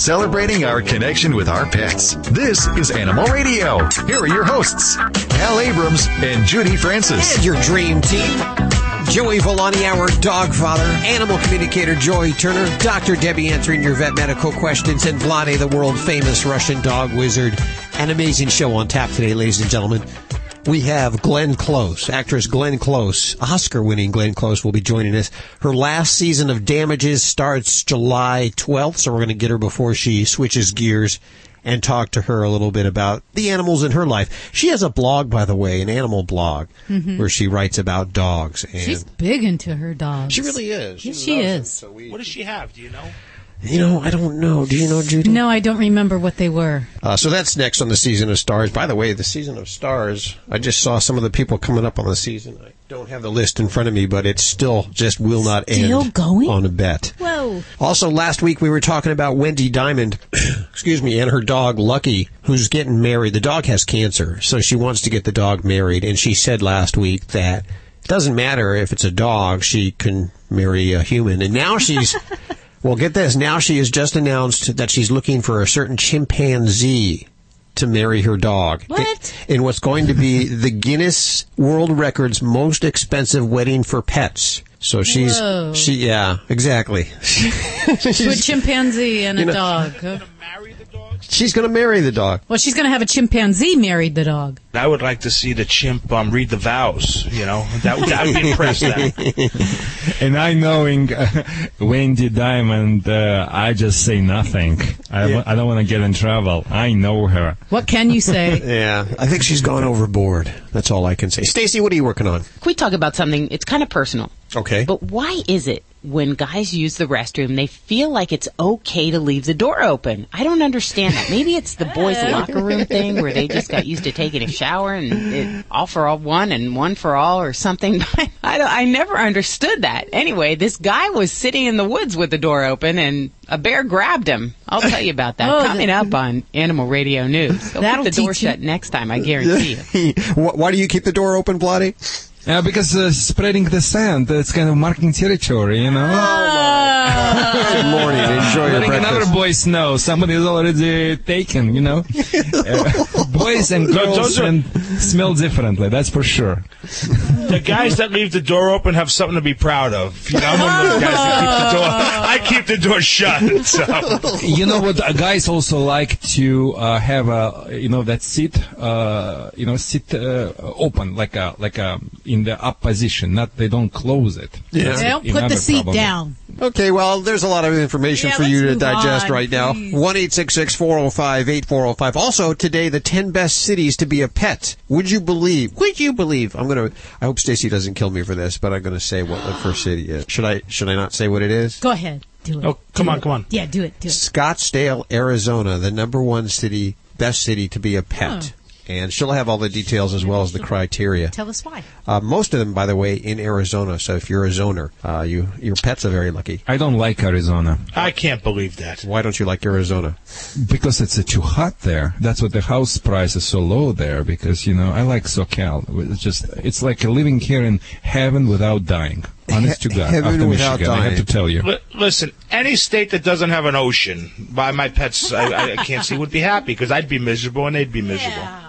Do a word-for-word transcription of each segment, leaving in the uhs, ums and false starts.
celebrating our connection with our pets. This is Animal Radio. Here are your hosts, Hal Abrams and Judy Francis. And your dream team. Joey Volani, our dog father, animal communicator Joy Turner, Doctor Debbie answering your vet medical questions, and Vlade, the world-famous Russian dog wizard. An amazing show on tap today, ladies and gentlemen. We have Glenn Close, actress Glenn Close, Oscar-winning Glenn Close will be joining us. Her last season of Damages starts July twelfth, so we're going to get her before she switches gears and talk to her a little bit about the animals in her life. She has a blog, by the way, an animal blog, mm-hmm. where she writes about dogs. And she's big into her dogs. She really is. Yes, she, she is. Them, so we... What does she have? Do you know? You know, I don't know. Do you know, Judy? No, I don't remember what they were. Uh, so that's next on the Season of Stars. By the way, the Season of Stars, I just saw some of the people coming up on the season. I don't have the list in front of me, but it still just will not still end going? On a bet. Whoa. Also, last week we were talking about Wendy Diamond, excuse me, and her dog, Lucky, who's getting married. The dog has cancer, so she wants to get the dog married. And she said last week that it doesn't matter if it's a dog, she can marry a human. And now she's... Well, get this. Now she has just announced that she's looking for a certain chimpanzee to marry her dog. What? In what's going to be the Guinness World Records most expensive wedding for pets. So she's... Whoa. She, yeah, exactly. To a chimpanzee and a you know, dog. She's going to marry the dog? She's going to marry the dog. Well, she's going to have a chimpanzee marry the dog. I would like to see the chimp um, read the vows, you know. That would, I would be impressed with that. And I knowing uh, Wendy Diamond, uh, I just say nothing. I, yeah. I don't want to get in trouble. I know her. What can you say? Yeah, I think she's gone overboard. That's all I can say. Stacy, what are you working on? Can we talk about something? It's kind of personal. Okay. But why is it when guys use the restroom, they feel like it's okay to leave the door open? I don't understand that. Maybe it's the boys' locker room thing where they just got used to taking a shower and it, all for all one and one for all or something. I, I never understood that. Anyway, this guy was sitting in the woods with the door open and a bear grabbed him. I'll tell you about that. Oh, coming the, up on Animal Radio News. They'll put the door shut next time, I guarantee you. Why do you keep the door open, Bloody? Yeah, because uh, spreading the sand, it's kind of marking territory, you know? Oh, good morning. Enjoy your breakfast. Letting another boys know somebody is already taken, you know? Uh, boys and girls and smell differently, that's for sure. The guys that leave the door open have something to be proud of. You know, I'm one of those guys that keep the door, I keep the door shut. So. You know what? Guys also like to uh, have a, you know, that seat, uh, you know, seat uh, open, like a, like a, in the up position, not they don't close it. Yeah. They don't put the seat problem. Down. Okay, well, there's a lot of information yeah, for you to digest on, right now. one eight six six, four oh five, eight four oh five. Also, today, the ten best cities to be a pet. Would you believe? Would you believe? I'm gonna. I hope Stacy doesn't kill me for this, but I'm gonna say what the first city is. Should I? Should I not say what it is? Go ahead. Do it. Oh, come do on, it. come on. Yeah, do it. Do it. Scottsdale, Arizona, the number one city, best city to be a pet. Oh. And she'll have all the details as well as the criteria. Tell us why. Uh, most of them, by the way, in Arizona. So if you're a zoner, uh, you your pets are very lucky. I don't like Arizona. I can't believe that. Why don't you like Arizona? Because it's uh, too hot there. That's what the house price is so low there. Because, you know, I like SoCal. It's just, it's like living here in heaven without dying. Honest to God, heaven without Michigan, dying. I have to tell you. L- listen, any state that doesn't have an ocean, by my pets, I, I can't see, would be happy because I'd be miserable and they'd be miserable. Yeah.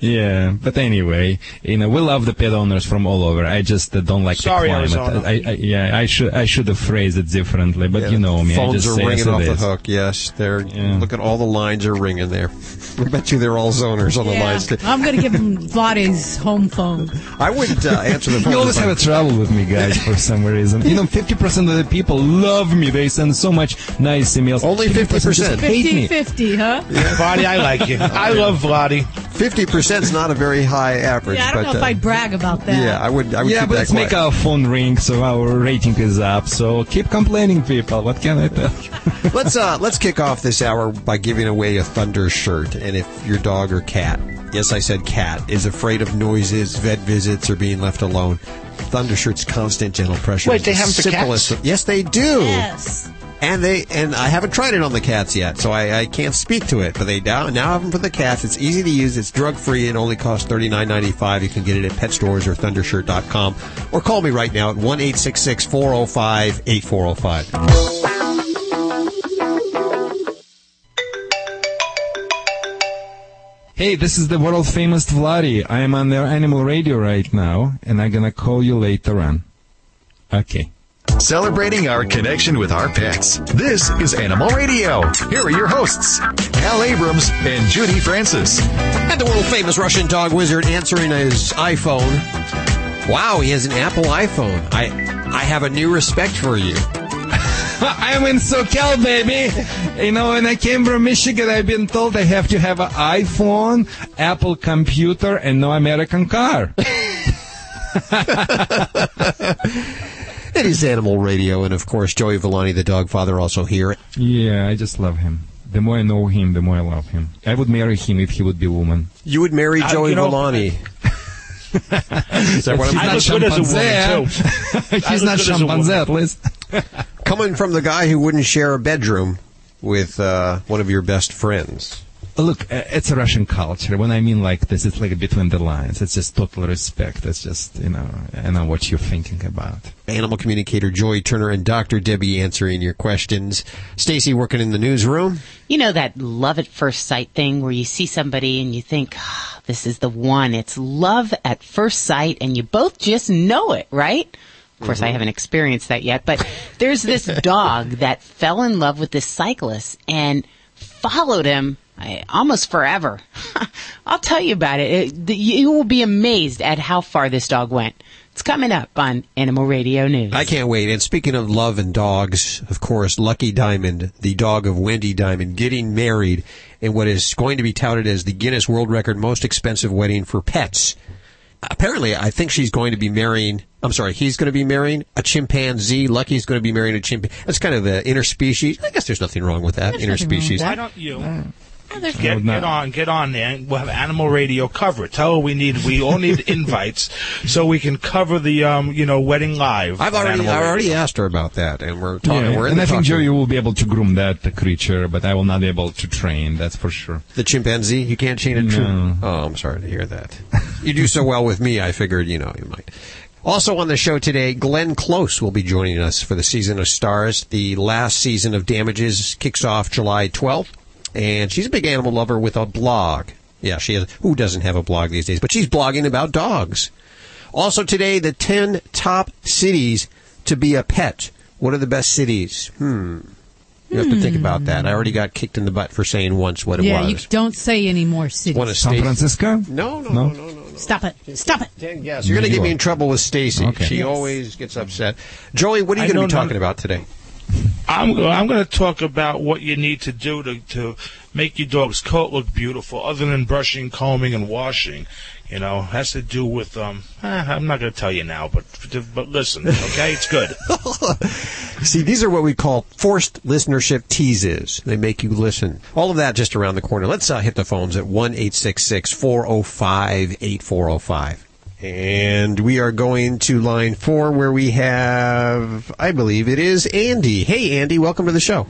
Yeah, but anyway, you know, we love the pet owners from all over. I just uh, don't like Sorry, the climate. Arizona. I, I, yeah, I should I should have phrased it differently, but yeah, you know me. Phones I just are say ringing off the hook. Yes, they're yeah. Look at all the lines are ringing there. I bet you they're all zoners on yeah. the lines. I'm gonna give them Vlade's home phone. I wouldn't uh, answer the phone. You always have a trouble with me, guys, for some reason. You know, fifty percent of the people love me. They send so much nice emails. Only fifty percent hate me. fifty-fifty, huh? Yeah. Vlade, I like you. I love Vlade. fifty percent is not a very high average. Yeah, I don't but, know if uh, I'd brag about that. Yeah, I would. I would yeah, keep but that let's quiet. Make our phone ring, so our rating is up. So keep complaining, people. What can I tell you? Let's uh, let's kick off this hour by giving away a Thundershirt. And if your dog or cat, yes, I said cat, is afraid of noises, vet visits, or being left alone, Thundershirt's constant gentle pressure. Wait, they have the cats? Yes, they do. Yes. And they and I haven't tried it on the cats yet, so I, I can't speak to it. But they now, now have them for the cats. It's easy to use. It's drug-free. It only costs thirty-nine ninety-five. You can get it at pet stores or Thundershirt dot com. Or call me right now at one eight six six, four oh five, eight four oh five. Hey, this is the world famous Vladdy. I am on their Animal Radio right now, and I'm going to call you later on. Okay. Celebrating our connection with our pets. This is Animal Radio. Here are your hosts, Hal Abrams and Judy Francis. And the world-famous Russian dog wizard answering his iPhone. Wow, he has an Apple iPhone. I I have a new respect for you. I'm in SoCal, baby. You know, when I came from Michigan, I've been told I have to have an iPhone, Apple computer, and no American car. It is Animal Radio, and of course, Joey Villani, the dog father, also here. Yeah, I just love him. The more I know him, the more I love him. I would marry him if he would be a woman. You would marry Joey uh, you know, Villani. Is that what I'm not chimpanzee. He's not chimpanzee, at least. Coming from the guy who wouldn't share a bedroom with uh, one of your best friends. Look, it's a Russian culture. When I mean like this, it's like between the lines. It's just total respect. It's just, you know, I know what you're thinking about. Animal communicator Joy Turner and Doctor Debbie answering your questions. Stacy working in the newsroom. You know that love at first sight thing where you see somebody and you think, oh, this is the one. It's love at first sight, and you both just know it, right? Of course, mm-hmm. I haven't experienced that yet, but there's this dog that fell in love with this cyclist and followed him I, almost forever. I'll tell you about it. it. You will be amazed at how far this dog went. It's coming up on Animal Radio News. I can't wait. And speaking of love and dogs, of course, Lucky Diamond, the dog of Wendy Diamond, getting married in what is going to be touted as the Guinness World Record most expensive wedding for pets. Apparently, I think she's going to be marrying, I'm sorry, he's going to be marrying a chimpanzee. Lucky's going to be marrying a chimpanzee. That's kind of the interspecies. I guess there's nothing wrong with that, there's interspecies. With that. Why don't you... Uh, Get, get on, get on there. We'll have Animal Radio cover it. Tell her we need, we all need invites so we can cover the, um, you know, wedding live. I've already, I already asked her about that, and we're talking. Yeah, we're and I think Joey will be able to groom that the creature, but I will not be able to train. That's for sure. The chimpanzee, you can't train a no. chimp. Oh, I'm sorry to hear that. You do so well with me. I figured, you know, you might. Also on the show today, Glenn Close will be joining us for the season of Stars. The last season of Damages kicks off July twelfth. And she's a big animal lover with a blog. Yeah, she is. Who doesn't have a blog these days? But she's blogging about dogs. Also today, the ten top cities to be a pet. What are the best cities? Hmm. You have to think about that. I already got kicked in the butt for saying once what it yeah, was. Yeah, you don't say any more cities. San Francisco? No, no, no, no, no. no, no. Stop it. Stop it. Ten guesses. You're going to get me in trouble with Stacy. Okay. She yes. always gets upset. Joey, what are you going to be talking about today? I'm I'm going to talk about what you need to do to, to make your dog's coat look beautiful, other than brushing, combing, and washing. You know, has to do with um. Eh, I'm not going to tell you now, but but listen, okay? It's good. See, these are what we call forced listenership teases. They make you listen. All of that just around the corner. Let's uh, hit the phones at one eight six six, four oh five, eight four oh five. And we are going to line four, where we have, I believe it is Andy. Hey, Andy, welcome to the show.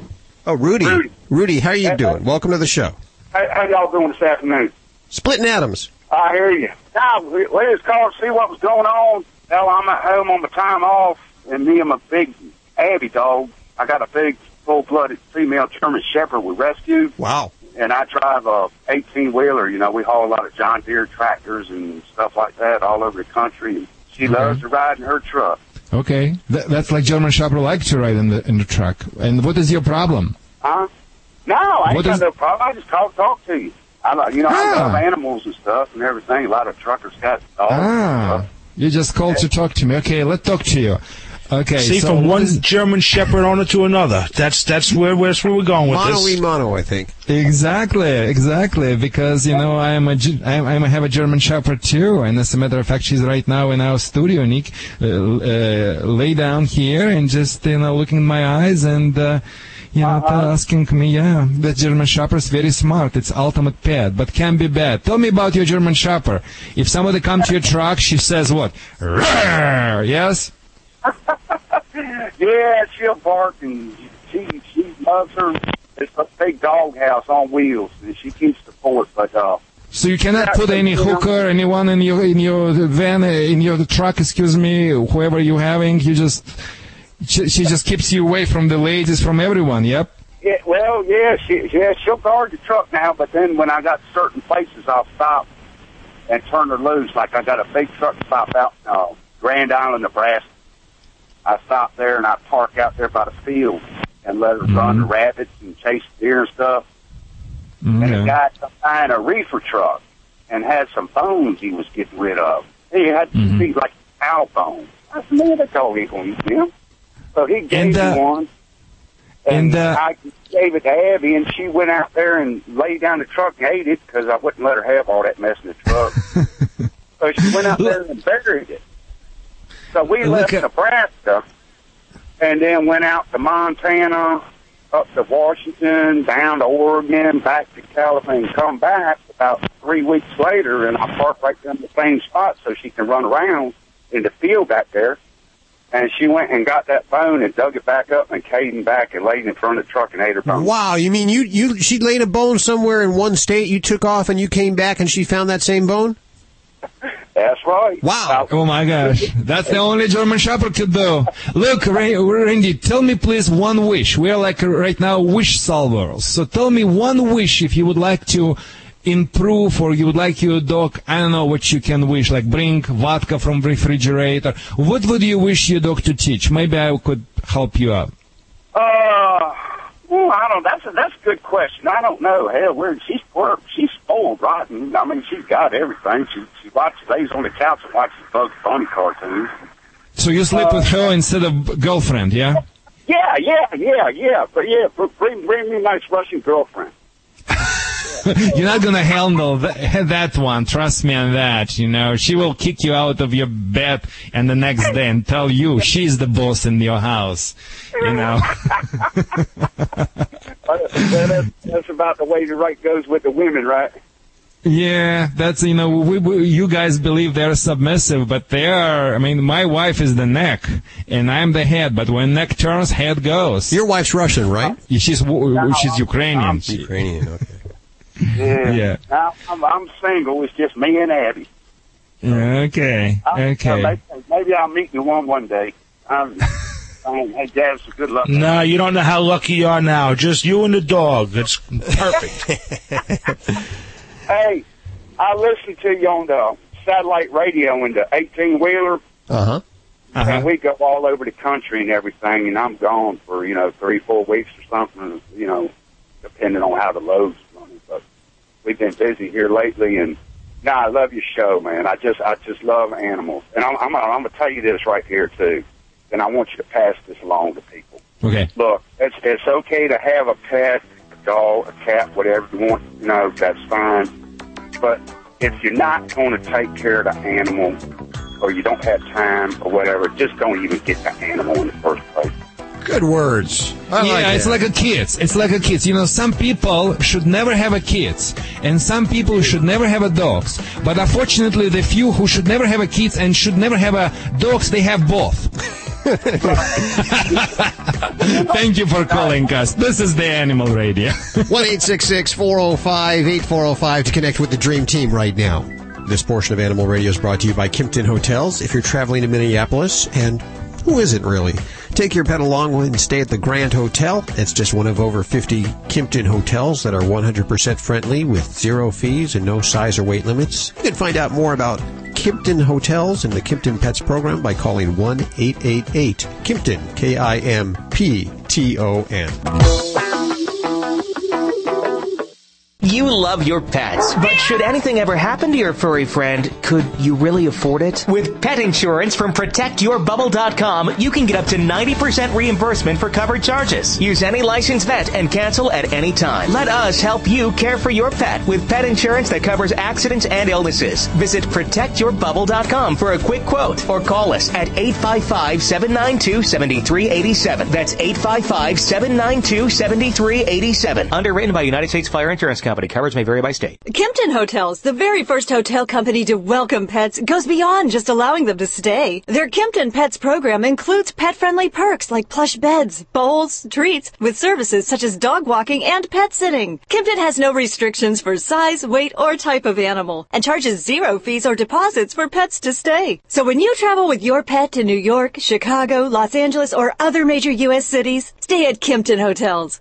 Oh, Rudy. Rudy, Rudy how are you hey, doing? Hey. Welcome to the show. How, how y'all doing this afternoon? Splitting atoms. I hear you. Now, we, we just called to see what was going on. Now, I'm at home on the time off, and me and my big Abby dog, I got a big, full-blooded female German Shepherd we rescued. Wow. And I drive a eighteen-wheeler. You know, we haul a lot of John Deere tractors and stuff like that all over the country. And she okay. loves to ride in her truck. Okay. Th- that's like German Shepherd like to ride in the in the truck. And what is your problem? Huh? No, I what ain't is... got no problem. I just talk, talk to you. I like, you know, ah. I love animals and stuff and everything. A lot of truckers got dogs ah. and stuff. You just called yeah. to talk to me. Okay, let's talk to you. Okay, See, so from one this... German Shepherd owner to another. That's that's where, that's where we're going with mono-y this. Mono, I think. Exactly, exactly. Because, you know, I am a, I am, I have a German Shepherd, too. And as a matter of fact, she's right now in our studio, Nick, uh, uh, lay down here and just, you know, looking in my eyes and... Uh, You know, uh-huh. asking me, yeah, the German Shepherd is very smart. It's ultimate pet, but can be bad. Tell me about your German Shepherd. If somebody comes to your truck, she says what? Roar! Yes? Yeah, she'll bark, and she, she loves her. It's a big doghouse on wheels, and she keeps the fort, but... uh. So you cannot put any hooker, anyone in your in your van, in your truck, excuse me, whoever you're having, you just... She, she just keeps you away from the ladies, from everyone, yep? It, well, yeah, she, yeah, she'll guard the truck now, but then when I got certain places, I'll stop and turn her loose. Like I got a big truck stop out in uh, Grand Island, Nebraska. I stop there, and I park out there by the field and let her mm-hmm. run the rabbits and chase deer and stuff. Mm-hmm. And a guy buying a reefer truck and had some bones he was getting rid of. He had to mm-hmm. be like cow bones. I said, man, that dog ain't going to eat him. So he gave and, uh, me one. And, and uh, I gave it to Abby, and she went out there and laid down the truck and ate it because I wouldn't let her have all that mess in the truck. So she went out there and buried it. So we left at- Nebraska and then went out to Montana, up to Washington, down to Oregon, back to California, come back about three weeks later, and I parked right in the same spot so she can run around in the field back there. And she went and got that bone and dug it back up and came back and laid it in front of the truck and ate her bone. Wow, you mean you, you she laid a bone somewhere in one state, you took off and you came back and she found that same bone? That's right. Wow. Oh, my gosh. That's the only German Shepherd could do. Look, Randy, tell me, please, one wish. We are, like, right now, wish solvers. So tell me one wish if you would like to improve or you would like your dog, I don't know what you can wish, like bring vodka from refrigerator. What would you wish your dog to teach? Maybe I could help you out. Uh... Well, I don't. That's a that's a good question. I don't know. Hell, we're she's poor. She's old, rotten. I mean, she's got everything. She she watches, lays on the couch and watches Bugs Bunny cartoons. So you sleep uh, with her instead of girlfriend, yeah? Yeah, yeah, yeah, yeah. But yeah, bring bring me a nice Russian girlfriend. You're not gonna handle that, that one. Trust me on that. You know, she will kick you out of your bed and the next day and tell you she's the boss in your house. You know. That's about the way the right goes with the women, right? Yeah, that's, you know, we, we, you guys believe they're submissive, but they are. I mean, my wife is the neck, and I'm the head, but when neck turns, head goes. Your wife's Russian, right? She's, no, she's Ukrainian. She's Ukrainian, okay. Yeah, yeah. I, I'm, I'm single. It's just me and Abby. Okay, I, okay. I, maybe, maybe I'll meet you one one day. I'm, I'm, hey, Dad, so good luck. No, you don't know how lucky you are now. Just you and the dog. That's perfect. Hey, I listened to you on the satellite radio in the eighteen-wheeler. Uh-huh. Uh-huh. And we go all over the country and everything, and I'm gone for, you know, three, four weeks or something, you know, depending on how the load's. We've been busy here lately, and no, nah, I love your show, man. I just, I just love animals, and I'm, I'm, I'm gonna tell you this right here too, and I want you to pass this along to people. Okay. Look, it's, it's okay to have a pet, a dog, a cat, whatever you want. You know, that's fine. But if you're not gonna take care of the animal, or you don't have time, or whatever, just don't even get the animal in the first place. Good words. I yeah, like it's it. like a kids. It's like a kids. You know, some people should never have a kids, and some people should never have a dogs. But unfortunately, the few who should never have a kids and should never have a dogs, they have both. Thank you for calling us. This is the Animal Radio. one eight six six, four oh five, eight four oh five to connect with the Dream Team right now. This portion of Animal Radio is brought to you by Kimpton Hotels. If you're traveling to Minneapolis, and who isn't really? Take your pet along and stay at the Grand Hotel. It's just one of over fifty Kimpton hotels that are one hundred percent friendly with zero fees and no size or weight limits. You can find out more about Kimpton Hotels and the Kimpton Pets program by calling one eight eight eight Kimpton, K I M P T O N. You love your pets, but should anything ever happen to your furry friend, could you really afford it? With pet insurance from Protect Your Bubble dot com, you can get up to ninety percent reimbursement for covered charges. Use any licensed vet and cancel at any time. Let us help you care for your pet with pet insurance that covers accidents and illnesses. Visit Protect Your Bubble dot com for a quick quote or call us at eight five five, seven nine two, seven three eight seven. That's eight five five, seven nine two, seven three eight seven. Underwritten by United States Fire Insurance Company. Company coverage may vary by state. Kimpton Hotels, the very first hotel company to welcome pets, goes beyond just allowing them to stay. Their Kimpton Pets program includes pet-friendly perks like plush beds, bowls, treats, with services such as dog walking and pet sitting. Kimpton has no restrictions for size, weight, or type of animal, and charges zero fees or deposits for pets to stay. So when you travel with your pet to New York, Chicago, Los Angeles, or other major U S cities, stay at Kimpton Hotels.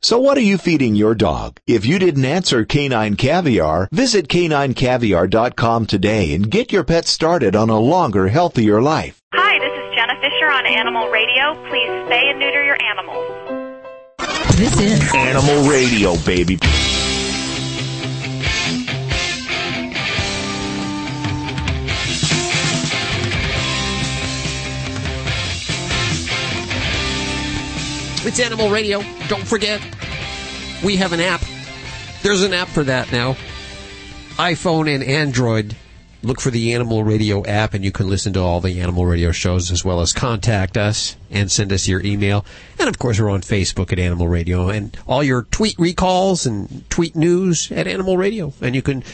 So what are you feeding your dog? If you didn't answer Canine Caviar, visit canine caviar dot com today and get your pet started on a longer, healthier life. Hi, this is Jenna Fisher on Animal Radio. Please spay and neuter your animals. This is Animal Radio, baby. It's Animal Radio. Don't forget, we have an app. There's an app for that now. iPhone and Android. Look for the Animal Radio app, and you can listen to all the Animal Radio shows, as well as contact us and send us your email. And, of course, we're on Facebook at Animal Radio, and all your tweet recalls and tweet news at Animal Radio. And you can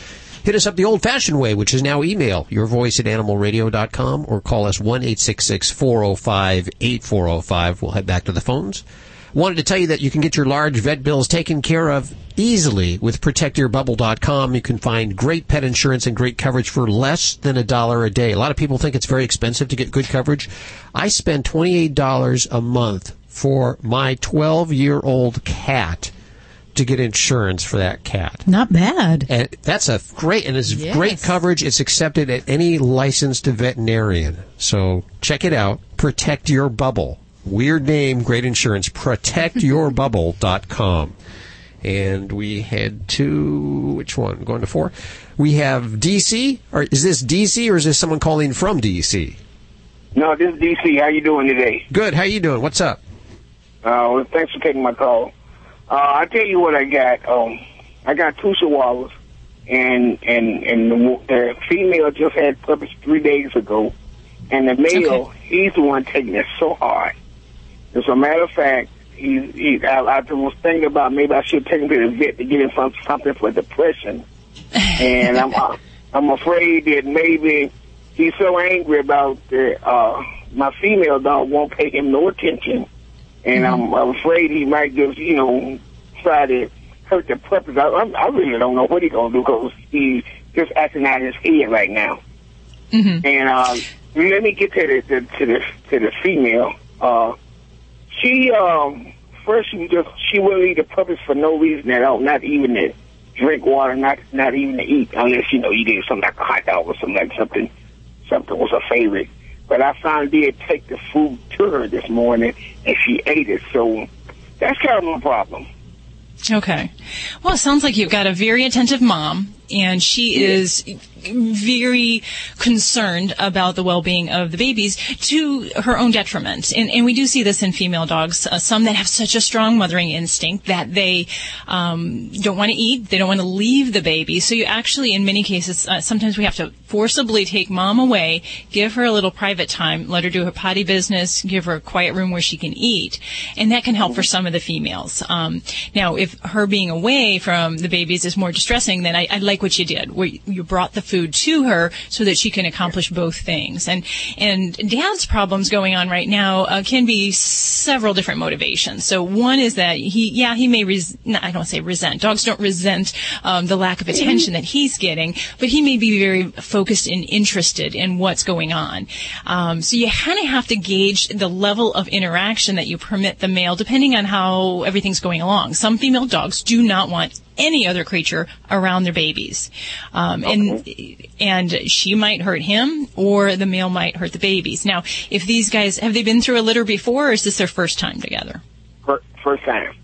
hit us up the old-fashioned way, which is now email, your voice at animal radio dot com, or call us one eight six six, four oh five, eight four oh five. We'll head back to the phones. Wanted to tell you that you can get your large vet bills taken care of easily with protect your bubble dot com. You can find great pet insurance and great coverage for less than a dollar a day. A lot of people think it's very expensive to get good coverage. I spend twenty-eight dollars a month for my twelve-year-old cat to get insurance for that cat. Not bad. And that's a great, and it's yes. great coverage. It's accepted at any licensed veterinarian. So check it out, Protect Your Bubble. Weird name, great insurance, protect your bubble dot com. And we head to, which one? Going to four. We have D C. Or is this D C or is this someone calling from D C? No, this is D C. How you doing today? Good. How you doing? What's up? Uh, well, thanks for taking my call. Uh, I'll tell you what I got. Um, I got two chihuahuas, and and, and the, the female just had puppies three days ago, and the male, okay. he's the one taking it so hard. As a matter of fact, he, he, I, I was thinking about maybe I should take him to the vet to get him some, something for depression. And I'm uh, I'm afraid that maybe he's so angry about the, uh, my female dog won't pay him no attention. And mm-hmm. I'm, I'm afraid he might just, you know, try to hurt the puppies. I, I really don't know what he's going to do because he's just acting out his head right now. Mm-hmm. And uh, let me get to the, the, to the, to the female. Uh, She, um, first she just, she wouldn't eat the puppies for no reason at all, not even to drink water, not not even to eat, unless, you know, you did something like a hot dog or something like something, something was her favorite. But I finally did take the food to her this morning, and she ate it, so that's kind of my problem. Okay. Well, it sounds like you've got a very attentive mom, and she yeah. is very concerned about the well-being of the babies to her own detriment. And, and we do see this in female dogs, uh, some that have such a strong mothering instinct that they um, don't want to eat, they don't want to leave the baby. So you actually, in many cases, uh, sometimes we have to forcibly take mom away, give her a little private time, let her do her potty business, give her a quiet room where she can eat. And that can help for some of the females. Um, now, if her being away from the babies is more distressing, then I, I like what you did, where you brought the food to her so that she can accomplish both things. And and dad's problems going on right now uh, can be several different motivations. So one is that he, yeah, he may, res- no, I don't say resent. Dogs don't resent um, the lack of attention that he's getting, but he may be very focused and interested in what's going on. Um, so you kind of have to gauge the level of interaction that you permit the male depending on how everything's going along. Some female dogs do not want any other creature around their babies. Um, okay. and, and she might hurt him or the male might hurt the babies. Now, if these guys, have they been through a litter before or is this their first time together? First time.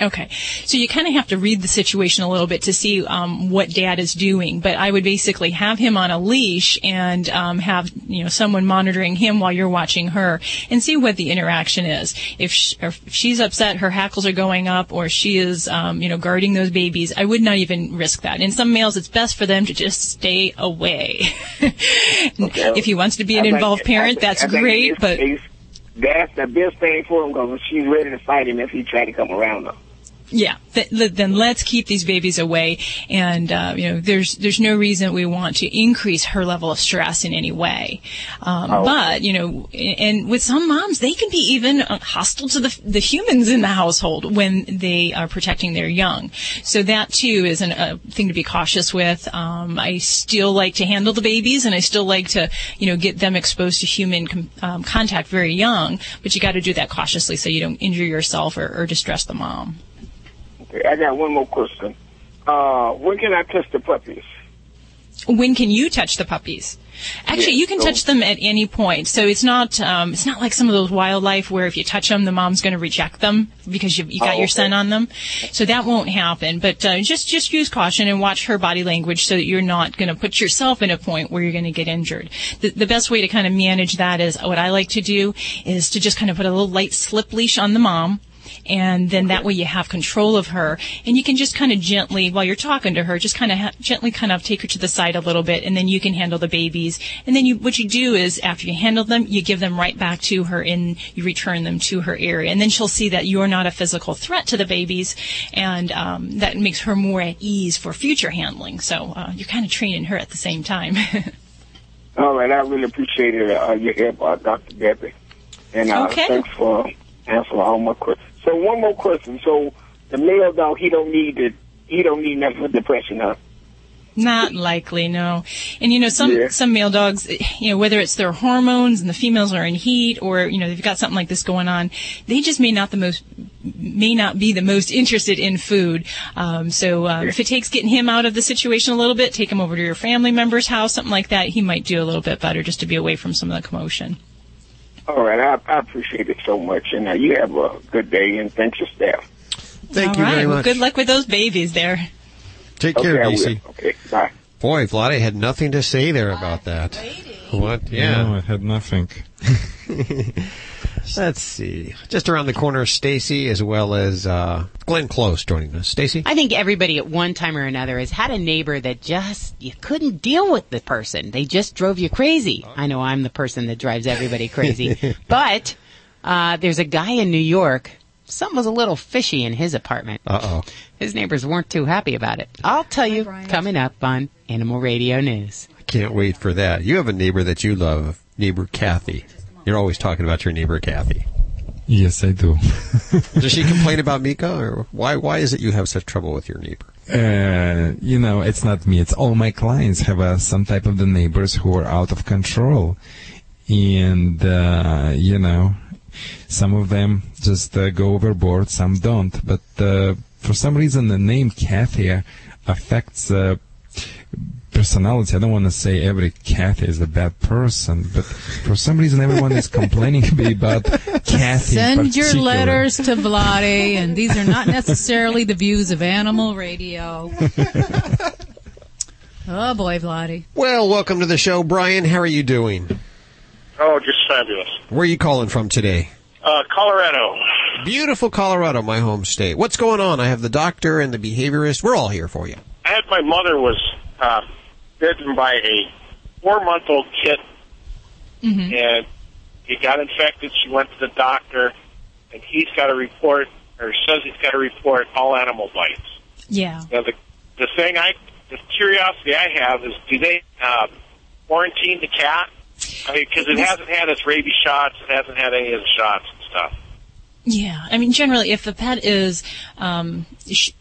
Okay. So you kind of have to read the situation a little bit to see um, what dad is doing. But I would basically have him on a leash and um, have, you know, someone monitoring him while you're watching her and see what the interaction is. If, she, if she's upset, her hackles are going up, or she is, um, you know, guarding those babies, I would not even risk that. In some males, it's best for them to just stay away. Okay. If he wants to be an like involved it. parent, I that's I great, but... Case, that's the best thing for him because she's ready to fight him if he tries to come around her. Yeah, th- then let's keep these babies away. And, uh, you know, there's there's no reason we want to increase her level of stress in any way. Um, oh. But, you know, and with some moms, they can be even hostile to the, the humans in the household when they are protecting their young. So that, too, is an, a thing to be cautious with. Um, I still like to handle the babies, and I still like to, you know, get them exposed to human com- um, contact very young. But you got to do that cautiously so you don't injure yourself or, or distress the mom. I got one more question. Uh, when can I touch the puppies? When can you touch the puppies? Actually, yeah, you can so. touch them at any point. So it's not um, it's not like some of those wildlife where if you touch them, the mom's going to reject them because you, you got oh, okay. your scent on them. So that won't happen. But uh, just, just use caution and watch her body language so that you're not going to put yourself in a point where you're going to get injured. The, the best way to kind of manage that is what I like to do is to just kind of put a little light slip leash on the mom. And then that way you have control of her. And you can just kind of gently, while you're talking to her, just kind of ha- gently kind of take her to the side a little bit, and then you can handle the babies. And then you, what you do is after you handle them, you give them right back to her and you return them to her area. And then she'll see that you're not a physical threat to the babies, and um, that makes her more at ease for future handling. So uh, you're kind of training her at the same time. All right. I really appreciate it, uh, your help, uh, Doctor Debbie. And uh, okay. thanks for answering all my questions. So one more question. So the male dog, he don't need it. He don't need nothing for depression, huh? Not likely, no. And, you know, some yeah. some male dogs, you know, whether it's their hormones and the females are in heat, or, you know, they've got something like this going on, they just may not the most may not be the most interested in food. Um, so uh, yeah. if it takes getting him out of the situation a little bit, take him over to your family member's house, something like that, he might do a little bit better just to be away from some of the commotion. All right, I, I appreciate it so much, and uh, you have a good day, and thanks to staff. Thank All you right. very much. Well, good luck with those babies there. Take okay, care, D C. Okay, bye. Boy, Vlade had nothing to say there about that. Lady. What? Yeah, no, I had nothing. Let's see. Just around the corner, Stacy, as well as uh, Glenn Close joining us. Stacy? I think everybody at one time or another has had a neighbor that just, you couldn't deal with the person. They just drove you crazy. I know I'm the person that drives everybody crazy. But uh, there's a guy in New York. Something was a little fishy in his apartment. Uh-oh. His neighbors weren't too happy about it. I'll tell you coming up on Animal Radio News. I can't wait for that. You have a neighbor that you love, neighbor Kathy. You're always talking about your neighbor, Kathy. Yes, I do. Does she complain about Mika? Or why Why is it you have such trouble with your neighbor? Uh, you know, it's not me. It's all my clients have uh, some type of the neighbors who are out of control. And, uh, you know, some of them just uh, go overboard, some don't. But uh, for some reason, the name Kathy affects uh, personality. I don't want to say every Kathy is a bad person, but for some reason everyone is complaining about Kathy. Send your letters to Vlade, and these are not necessarily the views of Animal Radio. Oh boy, Vlade. Well, welcome to the show, Brian. How are you doing? Oh, just fabulous. Where are you calling from today? Uh, Colorado. Beautiful Colorado, my home state. What's going on? I have the doctor and the behaviorist. We're all here for you. I had my mother was uh, bitten by a four-month-old kitten, mm-hmm. and he got infected. She went to the doctor, and he's got a report, or says he's got a report, all animal bites. Yeah. Now the the thing I, the curiosity I have is, do they uh, quarantine the cat? I mean, because it hasn't had its rabies shots, it hasn't had any of the shots and stuff. Yeah, I mean, generally, if the pet is um,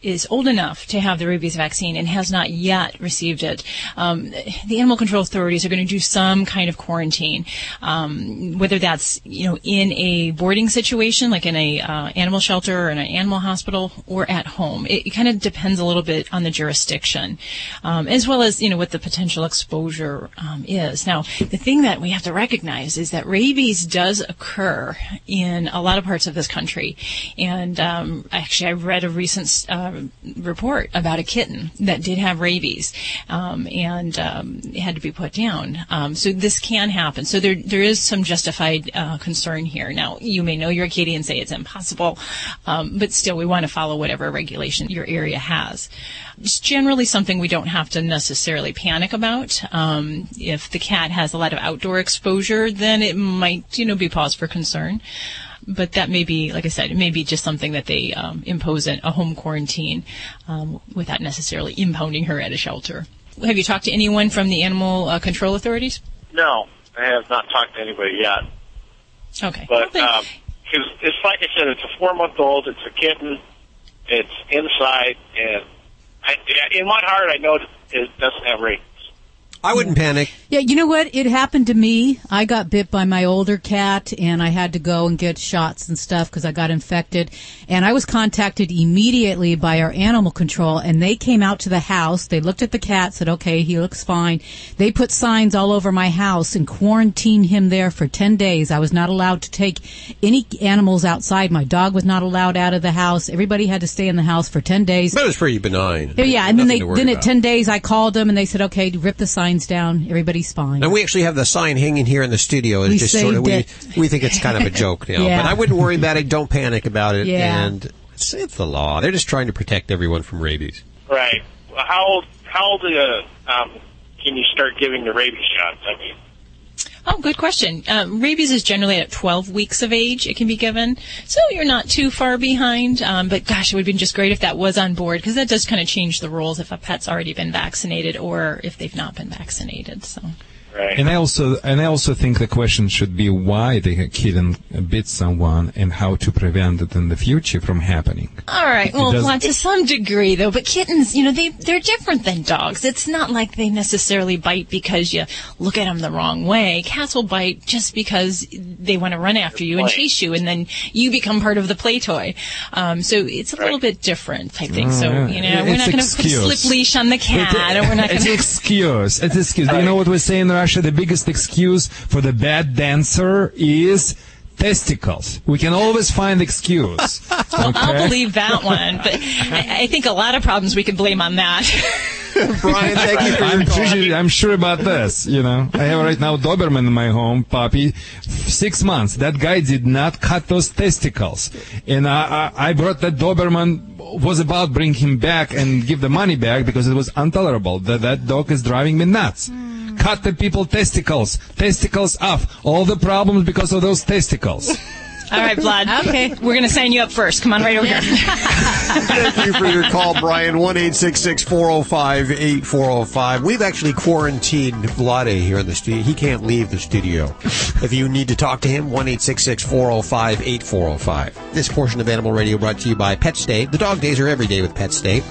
is old enough to have the rabies vaccine and has not yet received it, um, the animal control authorities are going to do some kind of quarantine, um, whether that's, you know, in a boarding situation, like in a uh, animal shelter or in an animal hospital, or at home. It, it kind of depends a little bit on the jurisdiction, um, as well as, you know, what the potential exposure um, is. Now, the thing that we have to recognize is that rabies does occur in a lot of parts of this country. And um, actually, I read a recent uh, report about a kitten that did have rabies, um, and um, it had to be put down. Um, so this can happen. So there there is some justified uh, concern here. Now, you may know your kitty and say it's impossible, um, but still, we want to follow whatever regulation your area has. It's generally something we don't have to necessarily panic about. Um, if the cat has a lot of outdoor exposure, then it might, you know, be cause for concern. but that may be, like I said, it may be just something that they um, impose in a home quarantine um, without necessarily impounding her at a shelter. Have you talked to anyone from the animal uh, control authorities? No, I have not talked to anybody yet. Okay. But um, cause it's like I said, it's a four-month-old, it's a kitten, it's inside, and I, in my heart I know it doesn't have rabies. I wouldn't panic. Yeah, you know what? It happened to me. I got bit by my older cat, and I had to go and get shots and stuff because I got infected. And I was contacted immediately by our animal control, and they came out to the house. They looked at the cat, said, okay, he looks fine. They put signs all over my house and quarantined him there for ten days. I was not allowed to take any animals outside. My dog was not allowed out of the house. Everybody had to stay in the house for ten days. That was pretty benign. Yeah, yeah. And then, they, then at ten days, I called them, and they said, okay, rip the sign down, everybody's fine. And we actually have the sign hanging here in the studio. It's we just sort of we, we think it's kind of a joke now. Yeah. But I wouldn't worry about it. Don't panic about it. Yeah. And it's, it's the law. They're just trying to protect everyone from rabies. Right. Well, how old? How old uh, um, can you start giving the rabies shots? I mean. Oh, good question. Uh, rabies is generally at twelve weeks of age it can be given, so you're not too far behind. Um, but, gosh, it would have been just great if that was on board, because that does kind of change the rules if a pet's already been vaccinated or if they've not been vaccinated. So, right. And I also and I also think the question should be why the kitten bit someone and how to prevent it in the future from happening. All right. It well, well, to some degree, though. But kittens, you know, they, they're different than dogs. It's not like they necessarily bite because you look at them the wrong way. Cats will bite just because they want to run after you and chase you, and then you become part of the play toy. Um, so it's a right. little bit different, I think. Oh, so, you know, yeah. we're it's not going to put a slip leash on the cat. It, or we're not it's gonna... excuse. It's excuse. You know what we're saying there? Actually, the biggest excuse for the bad dancer is testicles. We can always find excuse. Okay? Well, I'll believe that one, but I, I think a lot of problems we could blame on that. Brian, thank you for I'm, sure, I'm sure about this, you know. I have right now Doberman in my home, puppy, six months. That guy did not cut those testicles. And I, I, I brought that Doberman, was about to bring him back and give the money back because it was intolerable. That, that dog is driving me nuts. Cut the people testicles. Testicles off. All the problems because of those testicles. All right, Vlad. Okay. We're going to sign you up first. Come on right over here. Thank you for your call, Brian. one eight six six, four oh five, eight four oh five. We've actually quarantined Vlade here in the studio. He can't leave the studio. If you need to talk to him, one eight six six, four oh five, eight four oh five. This portion of Animal Radio brought to you by Pets Day. The dog days are every day with Pets Day.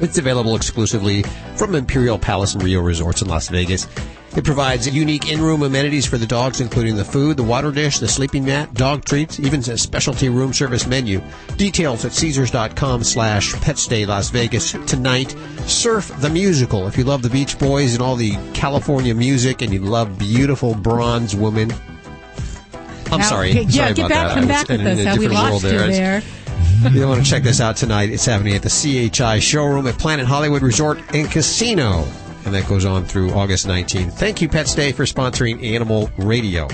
It's available exclusively from Imperial Palace and Rio Resorts in Las Vegas. It provides unique in-room amenities for the dogs, including the food, the water dish, the sleeping mat, dog treats, even a specialty room service menu. Details at Caesars.com slash Petsday Las Vegas. Tonight, Surf the Musical. If you love the Beach Boys and all the California music and you love beautiful bronze women. I'm now, sorry. Okay, yeah, sorry get about back, that. Come back with us. How we lost you there. there. You want to check this out tonight. It's happening at the C H I showroom at Planet Hollywood Resort and Casino. And that goes on through August nineteenth. Thank you, Pets Day, for sponsoring Animal Radio.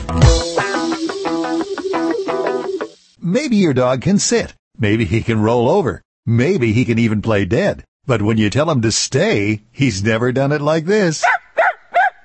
Maybe your dog can sit. Maybe he can roll over. Maybe he can even play dead. But when you tell him to stay, he's never done it like this.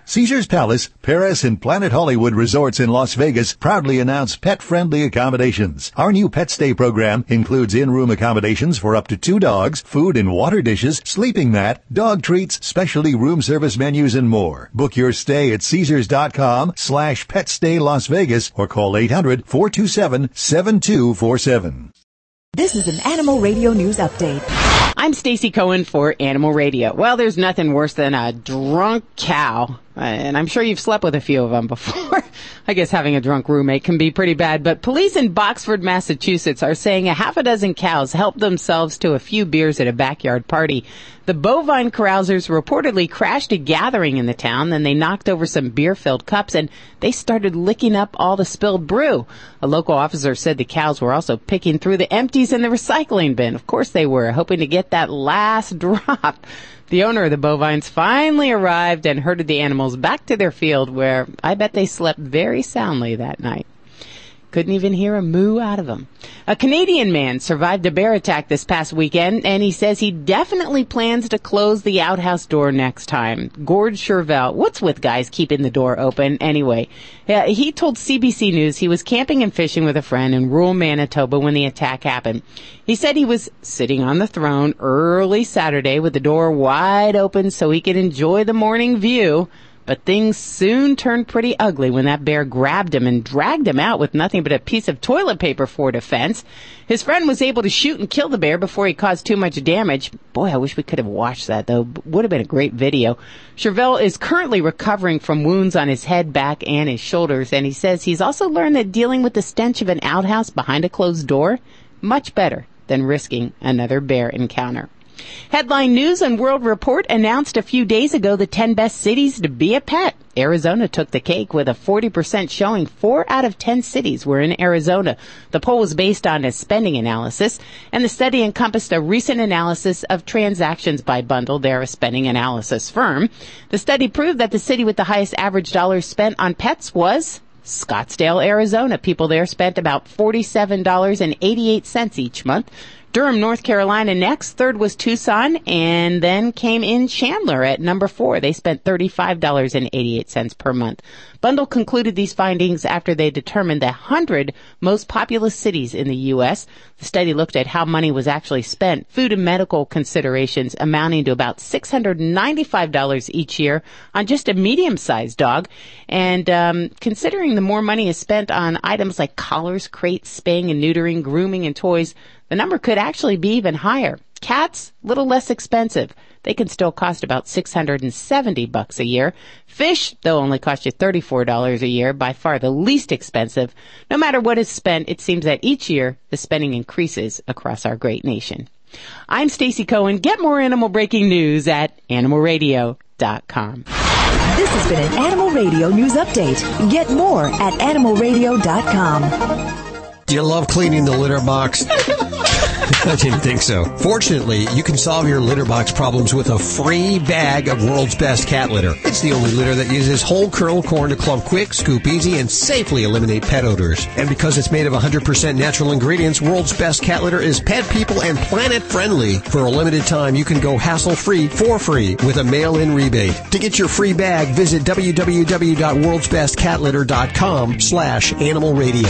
Caesars Palace, Paris, and Planet Hollywood Resorts in Las Vegas proudly announce pet-friendly accommodations. Our new Pets Day program includes in-room accommodations for up to two dogs, food and water dishes, sleeping mat, dog treats, specialty room service menus, and more. Book your stay at Caesars.com slash PetsDay Las Vegas or call eight hundred, four two seven, seven two four seven. This is an Animal Radio News Update. I'm Stacey Cohen for Animal Radio. Well, there's nothing worse than a drunk cow, and I'm sure you've slept with a few of them before. I guess having a drunk roommate can be pretty bad, but police in Boxford, Massachusetts are saying a half a dozen cows helped themselves to a few beers at a backyard party. The bovine carousers reportedly crashed a gathering in the town, then they knocked over some beer-filled cups, and they started licking up all the spilled brew. A local officer said the cows were also picking through the empties in the recycling bin. Of course they were, hoping to get that last drop. The owner of the bovines finally arrived and herded the animals back to their field, where I bet they slept very soundly that night. Couldn't even hear a moo out of him. A Canadian man survived a bear attack this past weekend, and he says he definitely plans to close the outhouse door next time. Gord Shervell, what's with guys keeping the door open anyway? Yeah, he told C B C News he was camping and fishing with a friend in rural Manitoba when the attack happened. He said he was sitting on the throne early Saturday with the door wide open so he could enjoy the morning view. But things soon turned pretty ugly when that bear grabbed him and dragged him out with nothing but a piece of toilet paper for defense. His friend was able to shoot and kill the bear before he caused too much damage. Boy, I wish we could have watched that, though. Would have been a great video. Shervell is currently recovering from wounds on his head, back, and his shoulders, and he says he's also learned that dealing with the stench of an outhouse behind a closed door, much better than risking another bear encounter. Headline News and World Report announced a few days ago the ten best cities to be a pet. Arizona took the cake with a forty percent showing. Four out of ten cities were in Arizona. The poll was based on a spending analysis, and the study encompassed a recent analysis of transactions by bundle. They're a spending analysis firm. The study proved that the city with the highest average dollars spent on pets was Scottsdale, Arizona. People there spent about forty-seven dollars and eighty-eight cents each month. Durham, North Carolina next. Third was Tucson, and then came in Chandler at number four. They spent thirty-five dollars and eighty-eight cents per month. Bundle concluded these findings after they determined the one hundred most populous cities in the U S. The study looked at how money was actually spent, food and medical considerations amounting to about six hundred ninety-five dollars each year on just a medium-sized dog. And um, considering the more money is spent on items like collars, crates, spaying and neutering, grooming, and toys, the number could actually be even higher. Cats, a little less expensive. They can still cost about six hundred seventy bucks a year. Fish, they'll only cost you thirty-four dollars a year, by far the least expensive. No matter what is spent, it seems that each year the spending increases across our great nation. I'm Stacey Cohen. Get more animal breaking news at animal radio dot com. This has been an Animal Radio News Update. Get more at animal radio dot com. Do you love cleaning the litter box? I didn't think so. Fortunately, you can solve your litter box problems with a free bag of World's Best Cat Litter. It's the only litter that uses whole kernel corn to clump quick, scoop easy, and safely eliminate pet odors. And because it's made of one hundred percent natural ingredients, World's Best Cat Litter is pet, people, and planet friendly. For a limited time, you can go hassle-free for free with a mail-in rebate. To get your free bag, visit w w w dot worlds best cat litter dot com slash animal radio.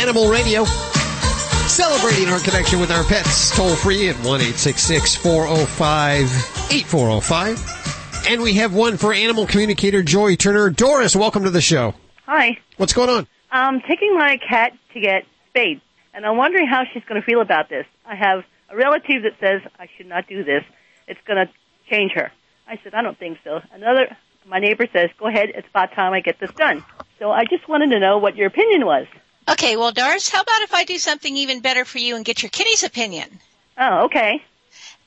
Animal Radio, celebrating our connection with our pets, toll free at one eight six six, four oh five, eight four oh five. And we have one for animal communicator Joy Turner. Doris, welcome to the show. Hi. What's going on? I'm taking my cat to get spayed, and I'm wondering how she's going to feel about this. I have a relative that says I should not do this. It's going to change her. I said, I don't think so. Another, my neighbor says, go ahead, it's about time I get this done. So I just wanted to know what your opinion was. Okay, well, Doris, how about if I do something even better for you and get your kitty's opinion? Oh, okay.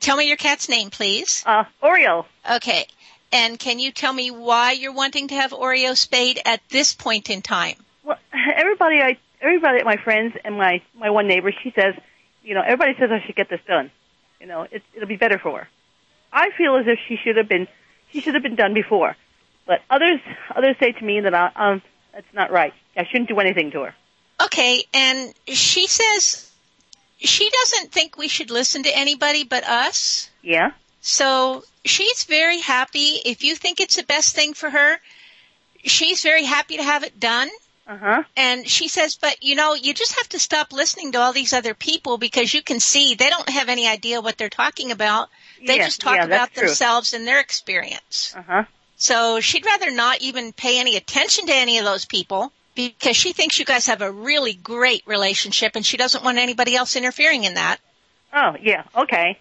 Tell me your cat's name, please. Uh, Oreo. Okay, and can you tell me why you're wanting to have Oreo spayed at this point in time? Well, everybody, I, everybody, my friends and my, my one neighbor, she says, you know, everybody says I should get this done. You know, it, it'll be better for her. I feel as if she should have been, she should have been done before, but others, others say to me that I, um, that's not right. I shouldn't do anything to her. Okay, and she says she doesn't think we should listen to anybody but us. Yeah. So she's very happy. If you think it's the best thing for her, she's very happy to have it done. Uh-huh. And she says, but, you know, you just have to stop listening to all these other people because you can see they don't have any idea what they're talking about. They yeah, just talk yeah, about themselves true. and their experience. Uh-huh. So she'd rather not even pay any attention to any of those people, because she thinks you guys have a really great relationship, and she doesn't want anybody else interfering in that. Oh, yeah. Okay.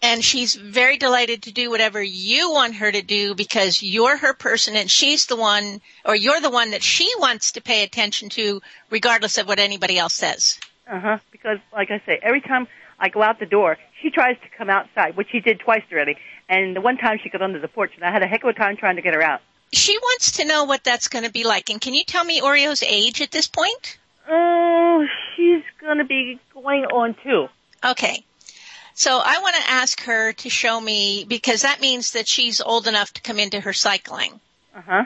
And she's very delighted to do whatever you want her to do because you're her person and she's the one, or you're the one that she wants to pay attention to regardless of what anybody else says. Uh-huh. Because, like I say, every time I go out the door, she tries to come outside, which she did twice already. And the one time she got under the porch, and I had a heck of a time trying to get her out. She wants to know what that's going to be like. And can you tell me Oreo's age at this point? Oh, she's going to be going on two. Okay. So I want to ask her to show me, because that means that she's old enough to come into her cycling. Uh-huh.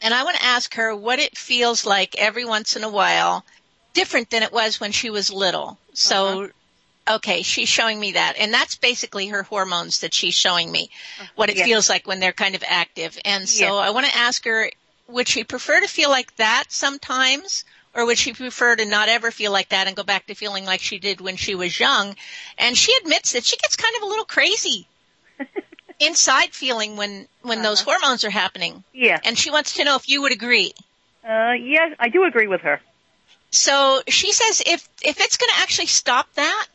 And I want to ask her what it feels like every once in a while, different than it was when she was little. So, uh-huh. Okay, she's showing me that. And that's basically her hormones that she's showing me, what it yes. feels like when they're kind of active. And so yes. I want to ask her, would she prefer to feel like that sometimes? Or would she prefer to not ever feel like that and go back to feeling like she did when she was young? And she admits that she gets kind of a little crazy inside feeling when, when uh-huh. those hormones are happening. Yeah. And she wants to know if you would agree. Uh, yes, I do agree with her. So she says if, if it's going to actually stop that,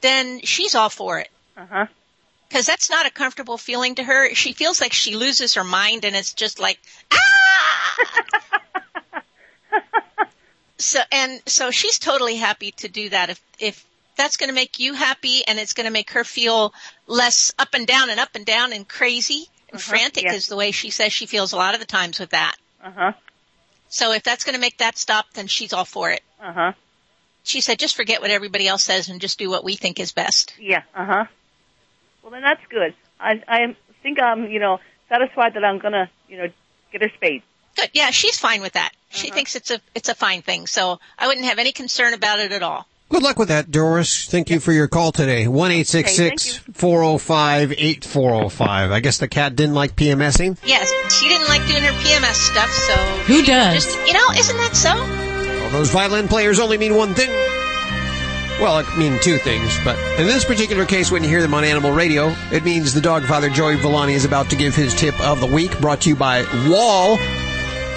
then she's all for it. Uh-huh. Because that's not a comfortable feeling to her. She feels like she loses her mind and it's just like, ah! So and so she's totally happy to do that if if that's going to make you happy and it's going to make her feel less up and down and up and down and crazy and uh-huh, frantic yes. is the way she says she feels a lot of the times with that. Uh-huh. So if that's going to make that stop, then she's all for it. Uh-huh. She said just forget what everybody else says and just do what we think is best. Yeah, uh-huh. Well, then that's good. I I think I'm, you know, satisfied that I'm going to, you know, get her spayed. Good. Yeah, she's fine with that. She uh-huh. thinks it's a it's a fine thing, so I wouldn't have any concern about it at all. Good luck with that, Doris. Thank you for your call today. one eight six six, four oh five, eight four oh five. I guess the cat didn't like PMSing? Yes, she didn't like doing her P M S stuff, so... Who does? Just, you know, isn't that so? Well, those violin players only mean one thing. Well, it mean two things, but in this particular case, when you hear them on Animal Radio, it means the dog father, Joey Villani, is about to give his tip of the week, brought to you by Wahl.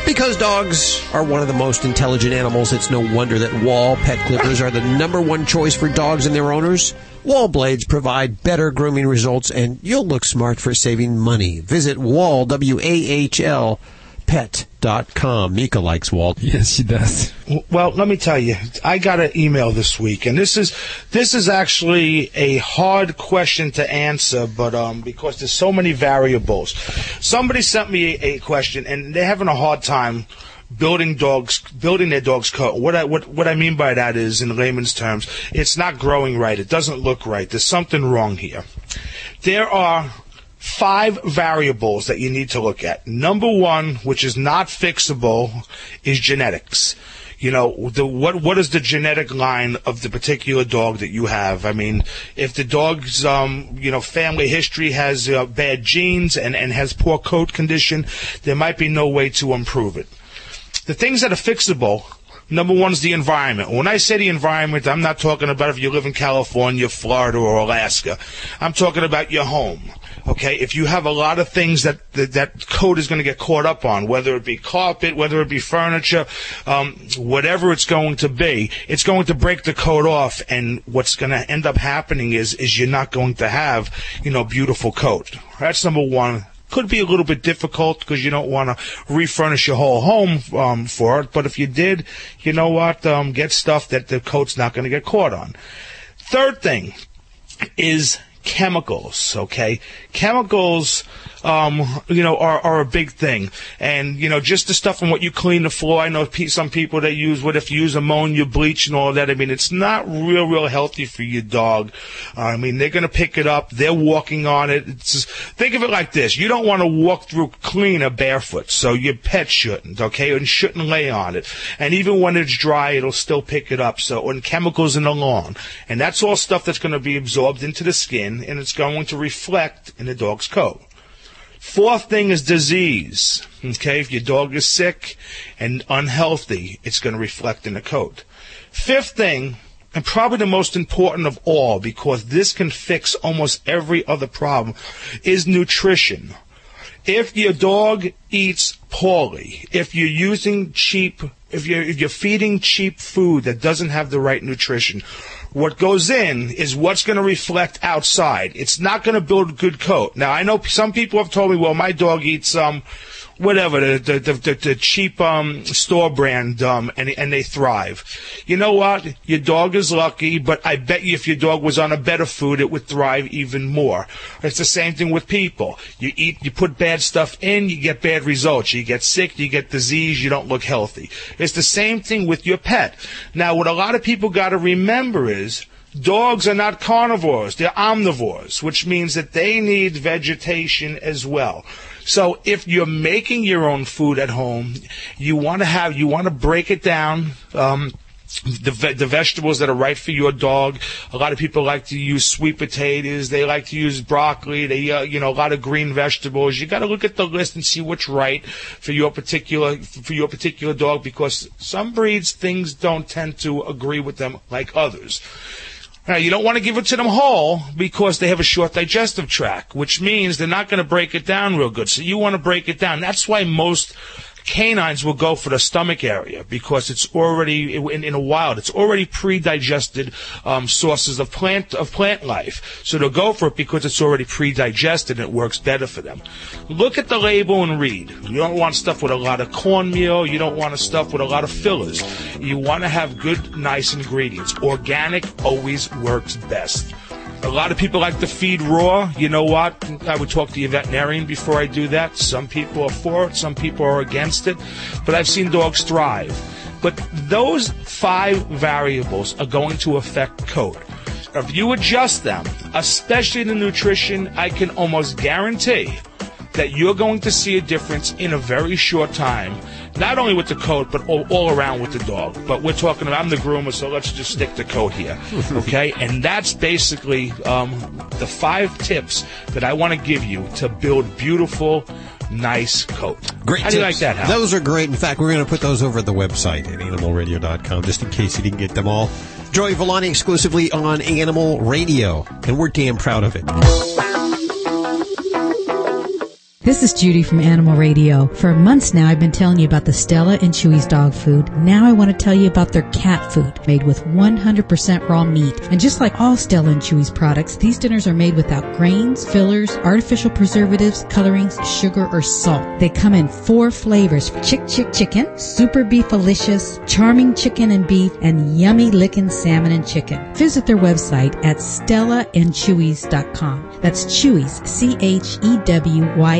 Because dogs are one of the most intelligent animals, it's no wonder that Wahl pet clippers are the number one choice for dogs and their owners. Wahl blades provide better grooming results, and you'll look smart for saving money. Visit Wahl, W A H L, pet dot com. Mika likes Wahl. Yes, she does. Well, let me tell you, I got an email this week, and this is this is actually a hard question to answer, but um, because there's so many variables. Somebody sent me a, a question, and they're having a hard time building dogs, building their dog's coat. What I what what I mean by that is, in layman's terms, it's not growing right. It doesn't look right. There's something wrong here. There are five variables that you need to look at. Number one, which is not fixable, is genetics. You know, the, what what is the genetic line of the particular dog that you have? I mean, if the dog's, um, you know, family history has uh, bad genes and, and has poor coat condition, there might be no way to improve it. The things that are fixable... Number one is the environment. When I say the environment, I'm not talking about if you live in California, Florida, or Alaska. I'm talking about your home. Okay, if you have a lot of things that that, that coat is going to get caught up on, whether it be carpet, whether it be furniture, um, whatever it's going to be, it's going to break the coat off. And what's going to end up happening is is you're not going to have, you know, beautiful coat. That's number one. Could be a little bit difficult because you don't want to refurnish your whole home um, for it. But if you did, you know what? Um, get stuff that the coat's not going to get caught on. Third thing is chemicals, okay? Chemicals, um, you know, are, are a big thing. And, you know, just the stuff on what you clean the floor. I know some people that use, what if you use ammonia, bleach, and all that. I mean, it's not real, real healthy for your dog. Uh, I mean, they're going to pick it up. They're walking on it. It's just, think of it like this. You don't want to walk through cleaner barefoot, so your pet shouldn't, okay, and shouldn't lay on it. And even when it's dry, it'll still pick it up. So, and chemicals in the lawn. And that's all stuff that's going to be absorbed into the skin, and it's going to reflect in the dog's coat. Fourth thing is disease. Okay, if your dog is sick and unhealthy, it's going to reflect in the coat. Fifth thing, and probably the most important of all, because this can fix almost every other problem, is nutrition. If your dog eats poorly, if you're using cheap if you're, if you're feeding cheap food that doesn't have the right nutrition, what goes in is what's going to reflect outside. It's not going to build a good coat. Now, I know some people have told me, well, my dog eats um, whatever, the, the, the, the cheap um, store brand, um, and, and they thrive. You know what? Your dog is lucky, but I bet you if your dog was on a better food, it would thrive even more. It's the same thing with people. You eat, you put bad stuff in, you get bad results. You get sick, you get disease, you don't look healthy. It's the same thing with your pet. Now, what a lot of people got to remember is, is dogs are not carnivores, they're omnivores, which means that they need vegetation as well. So if you're making your own food at home, you want to have, you want to break it down, um, the ve- the vegetables that are right for your dog. A lot of people like to use sweet potatoes, they like to use broccoli, they uh, you know, a lot of green vegetables. You got to look at the list and see what's right for your particular for your particular dog, because some breeds, things don't tend to agree with them like others. Now, you don't want to give it to them whole because they have a short digestive tract, which means they're not going to break it down real good. So you want to break it down. That's why most canines will go for the stomach area, because it's already in, in a wild, it's already pre-digested um, sources of plant of plant life. So they'll go for it because it's already pre-digested and it works better for them. Look at the label and read. You don't want stuff with a lot of cornmeal. You don't want stuff with a lot of fillers. You want to have good, nice ingredients. Organic always works best. A lot of people like to feed raw. You know what? I would talk to your veterinarian before I do that. Some people are for it. Some people are against it. But I've seen dogs thrive. But those five variables are going to affect coat. If you adjust them, especially the nutrition, I can almost guarantee that you're going to see a difference in a very short time, not only with the coat, but all, all around with the dog. But we're talking about, I'm the groomer, so let's just stick to coat here, okay? And that's basically um, the five tips that I want to give you to build beautiful, nice coat. Great How tips. Do you like that, Hal? Those are great. In fact, we're going to put those over at the website at animal radio dot com, just in case you didn't get them all. Joey Villani exclusively on Animal Radio, and we're damn proud of it. This is Judy from Animal Radio. For months now, I've been telling you about the Stella and Chewy's dog food. Now I want to tell you about their cat food, made with one hundred percent raw meat. And just like all Stella and Chewy's products, these dinners are made without grains, fillers, artificial preservatives, colorings, sugar, or salt. They come in four flavors: Chick Chick Chicken, Super Beefalicious, Charming Chicken and Beef, and Yummy Lickin' Salmon and Chicken. Visit their website at stella and chewy's dot com. That's Chewy's, C H E W Y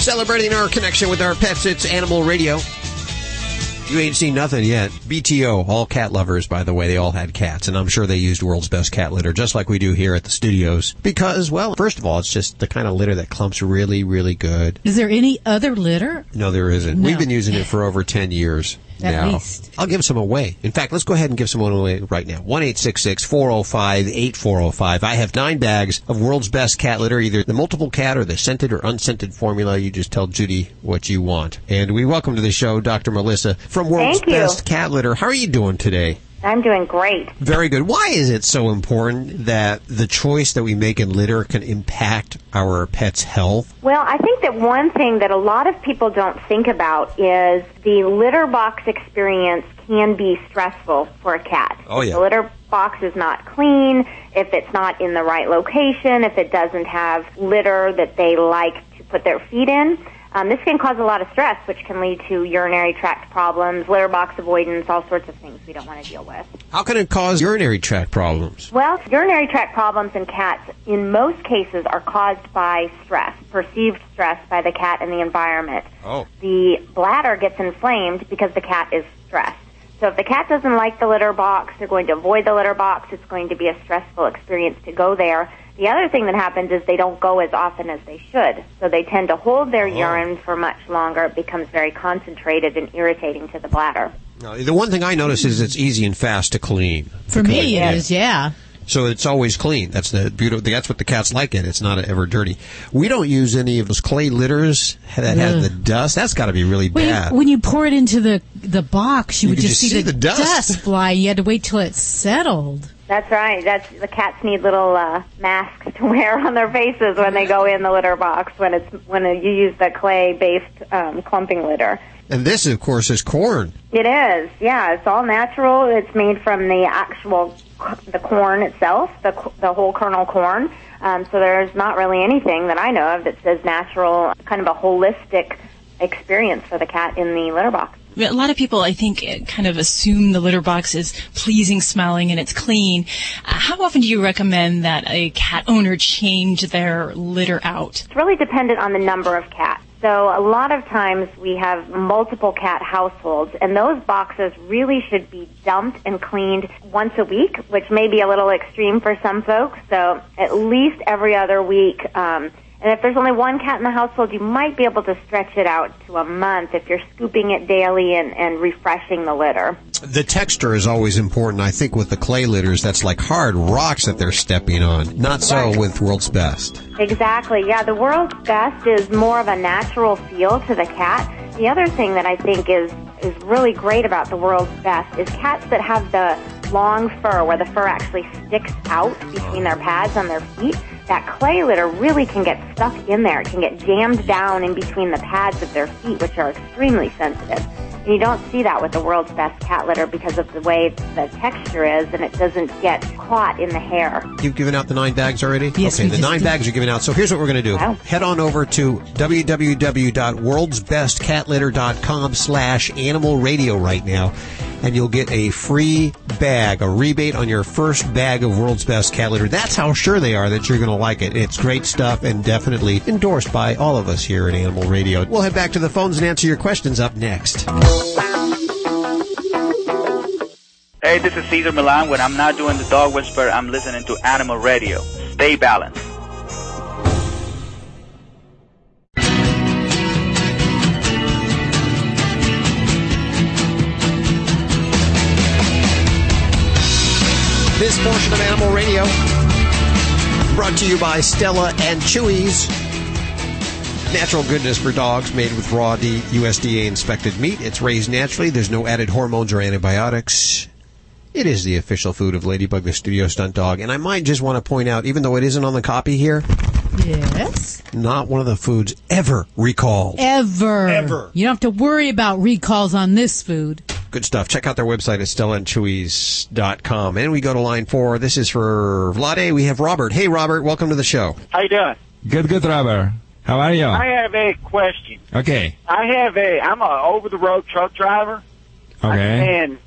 Celebrating our connection with our pets, it's Animal Radio. You ain't seen nothing yet. B T O, all cat lovers, by the way, they all had cats. And I'm sure they used World's Best Cat Litter, just like we do here at the studios. Because, well, first of all, it's just the kind of litter that clumps really, really good. Is there any other litter? No, there isn't. No. We've been using it for over ten years. At now. Least. I'll give some away. In fact, let's go ahead and give someone away right now. one eight six six four zero five eight four zero five. I have nine bags of World's Best Cat Litter, either the multiple cat or the scented or unscented formula. You just tell Judy what you want. And we welcome to the show Doctor Melissa from World's Best Cat Litter. How are you doing today? I'm doing great. Very good. Why is it so important that the choice that we make in litter can impact our pet's health? Well, I think that one thing that a lot of people don't think about is the litter box experience can be stressful for a cat. Oh, yeah. The litter box is not clean, if it's not in the right location, if it doesn't have litter that they like to put their feet in. Um, this can cause a lot of stress, which can lead to urinary tract problems, litter box avoidance, all sorts of things we don't want to deal with. How can it cause urinary tract problems? Well, urinary tract problems in cats, in most cases, are caused by stress, perceived stress by the cat and the environment. Oh. The bladder gets inflamed because the cat is stressed. So if the cat doesn't like the litter box, they're going to avoid the litter box. It's going to be a stressful experience to go there. The other thing that happens is they don't go as often as they should. So they tend to hold their oh. urine for much longer. It becomes very concentrated and irritating to the bladder. No, the one thing I notice is it's easy and fast to clean. For me, it is, yeah. So it's always clean. That's the beautiful. That's what the cats like it. It's not ever dirty. We don't use any of those clay litters that have Ugh. the dust. That's got to be really when bad. You, when you pour it into the, the box, you, you would just, just see, see the, the dust. dust fly. You had to wait till it settled. That's right. That's the cats need little uh, masks to wear on their faces when they go in the litter box when it's when you use the clay-based um, clumping litter. And this, of course, is corn. It is, yeah. It's all natural. It's made from the actual the corn itself, the the whole kernel corn. Um, so there's not really anything that I know of that says natural, kind of a holistic experience for the cat in the litter box. A lot of people, I think, kind of assume the litter box is pleasing smelling and it's clean. How often do you recommend that a cat owner change their litter out? It's really dependent on the number of cats. So a lot of times we have multiple cat households, and those boxes really should be dumped and cleaned once a week, which may be a little extreme for some folks. So at least every other week. Um, and if there's only one cat in the household, you might be able to stretch it out to a month if you're scooping it daily and, and refreshing the litter. The texture is always important. I think with the clay litters, that's like hard rocks that they're stepping on. Not so with World's Best. Exactly. Yeah, the World's Best is more of a natural feel to the cat. The other thing that I think is, is really great about the World's Best is cats that have the long fur, where the fur actually sticks out between their pads on their feet. That clay litter really can get stuck in there. It can get jammed down in between the pads of their feet, which are extremely sensitive. And you don't see that with the World's Best cat litter because of the way the texture is, and it doesn't get caught in the hair. You've given out the nine bags already? Yes, okay, the nine did. bags are given out. So here's what we're going to do. Wow. Head on over to www.worldsbestcatlitter.com slash animal radio right now, and you'll get a free bag, a rebate on your first bag of World's Best cat litter. That's how sure they are that you're going to like it. It's great stuff and definitely endorsed by all of us here at Animal Radio. We'll head back to the phones and answer your questions up next. Hey, this is Cesar Millan. When I'm not doing the Dog Whisperer, I'm listening to Animal Radio. Stay balanced. This portion of Animal Radio brought to you by Stella and Chewy's. Natural goodness for dogs, made with raw U S D A-inspected meat. It's raised naturally. There's no added hormones or antibiotics. It is the official food of Ladybug, the studio stunt dog. And I might just want to point out, even though it isn't on the copy here, yes, not one of the foods ever recalled. Ever. Ever. You don't have to worry about recalls on this food. Good stuff. Check out their website at stella and chewy's dot com. And we go to line four. This is for Vlade. We have Robert. Hey, Robert. Welcome to the show. How you doing? Good, good, Robert. How are you? I have a question. Okay. I have a, I'm a over-the-road truck driver. Okay. I'm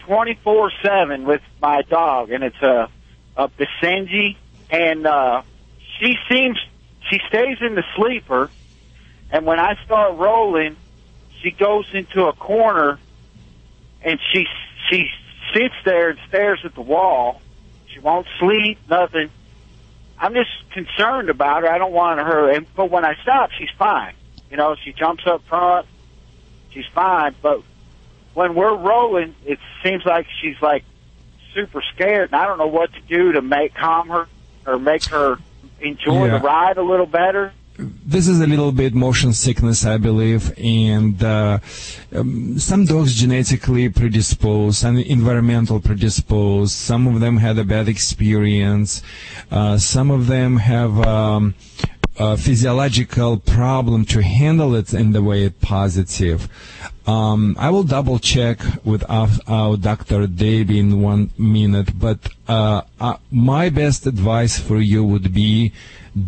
twenty-four seven with my dog, and it's a, a Basenji, and uh, she seems, she stays in the sleeper, and when I start rolling, she goes into a corner, and she, she sits there and stares at the wall. She won't sleep, nothing. I'm just concerned about her. I don't want her. And, but when I stop, she's fine. You know, she jumps up front. She's fine. But when we're rolling, it seems like she's, like, super scared. And I don't know what to do to make calm her or make her enjoy yeah. the ride a little better. This is a little bit motion sickness, I believe, and uh, um, some dogs genetically predisposed, some environmental predisposed, some of them had a bad experience, uh, some of them have um, a physiological problem to handle it in the way it positive. Um, I will double check with our, our Doctor Debbie in one minute, but uh, uh, my best advice for you would be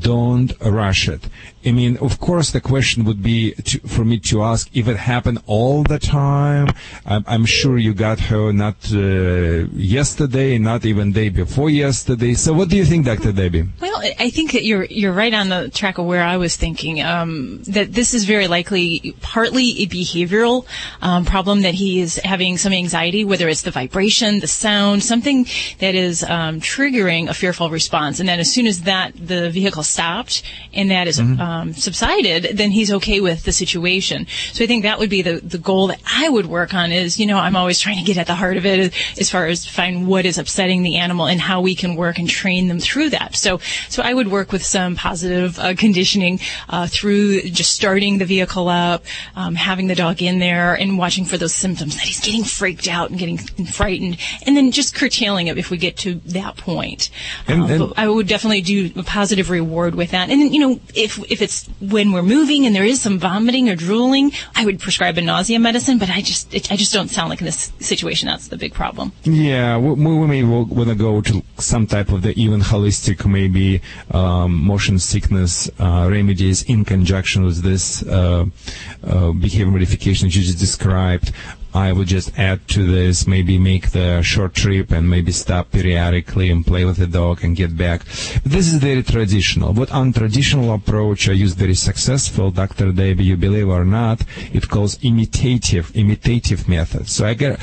don't rush it. I mean, of course, the question would be to, for me to ask if it happened all the time. I'm, I'm sure you got her not uh, yesterday, not even day before yesterday. So what do you think, Doctor Debbie? Well, I think that you're you're right on the track of where I was thinking, um, that this is very likely partly a behavioral um, problem, that he is having some anxiety, whether it's the vibration, the sound, something that is um, triggering a fearful response. And then as soon as that the vehicle stopped and that is mm-hmm. um, subsided, then he's okay with the situation. So I think that would be the, the goal that I would work on is, you know, I'm always trying to get at the heart of it as far as find what is upsetting the animal and how we can work and train them through that. So so I would work with some positive uh, conditioning uh, through just starting the vehicle up, um, having the dog in there and watching for those symptoms that he's getting freaked out and getting frightened, and then just curtailing it if we get to that point. And, um, and but I would definitely do a positive reward with that. And then, you know, if if it's when we're moving and there is some vomiting or drooling, I would prescribe a nausea medicine, but I just it, I just don't sound like in this situation that's the big problem. Yeah, we, we may want to go to some type of the even holistic, maybe um, motion sickness uh, remedies in conjunction with this uh, uh, behavior modification that you just described. I would just add to this, maybe make the short trip and maybe stop periodically and play with the dog and get back. This is very traditional. What untraditional approach I use very successful, Doctor Debbie, you believe or not, it calls imitative, imitative method. So I get,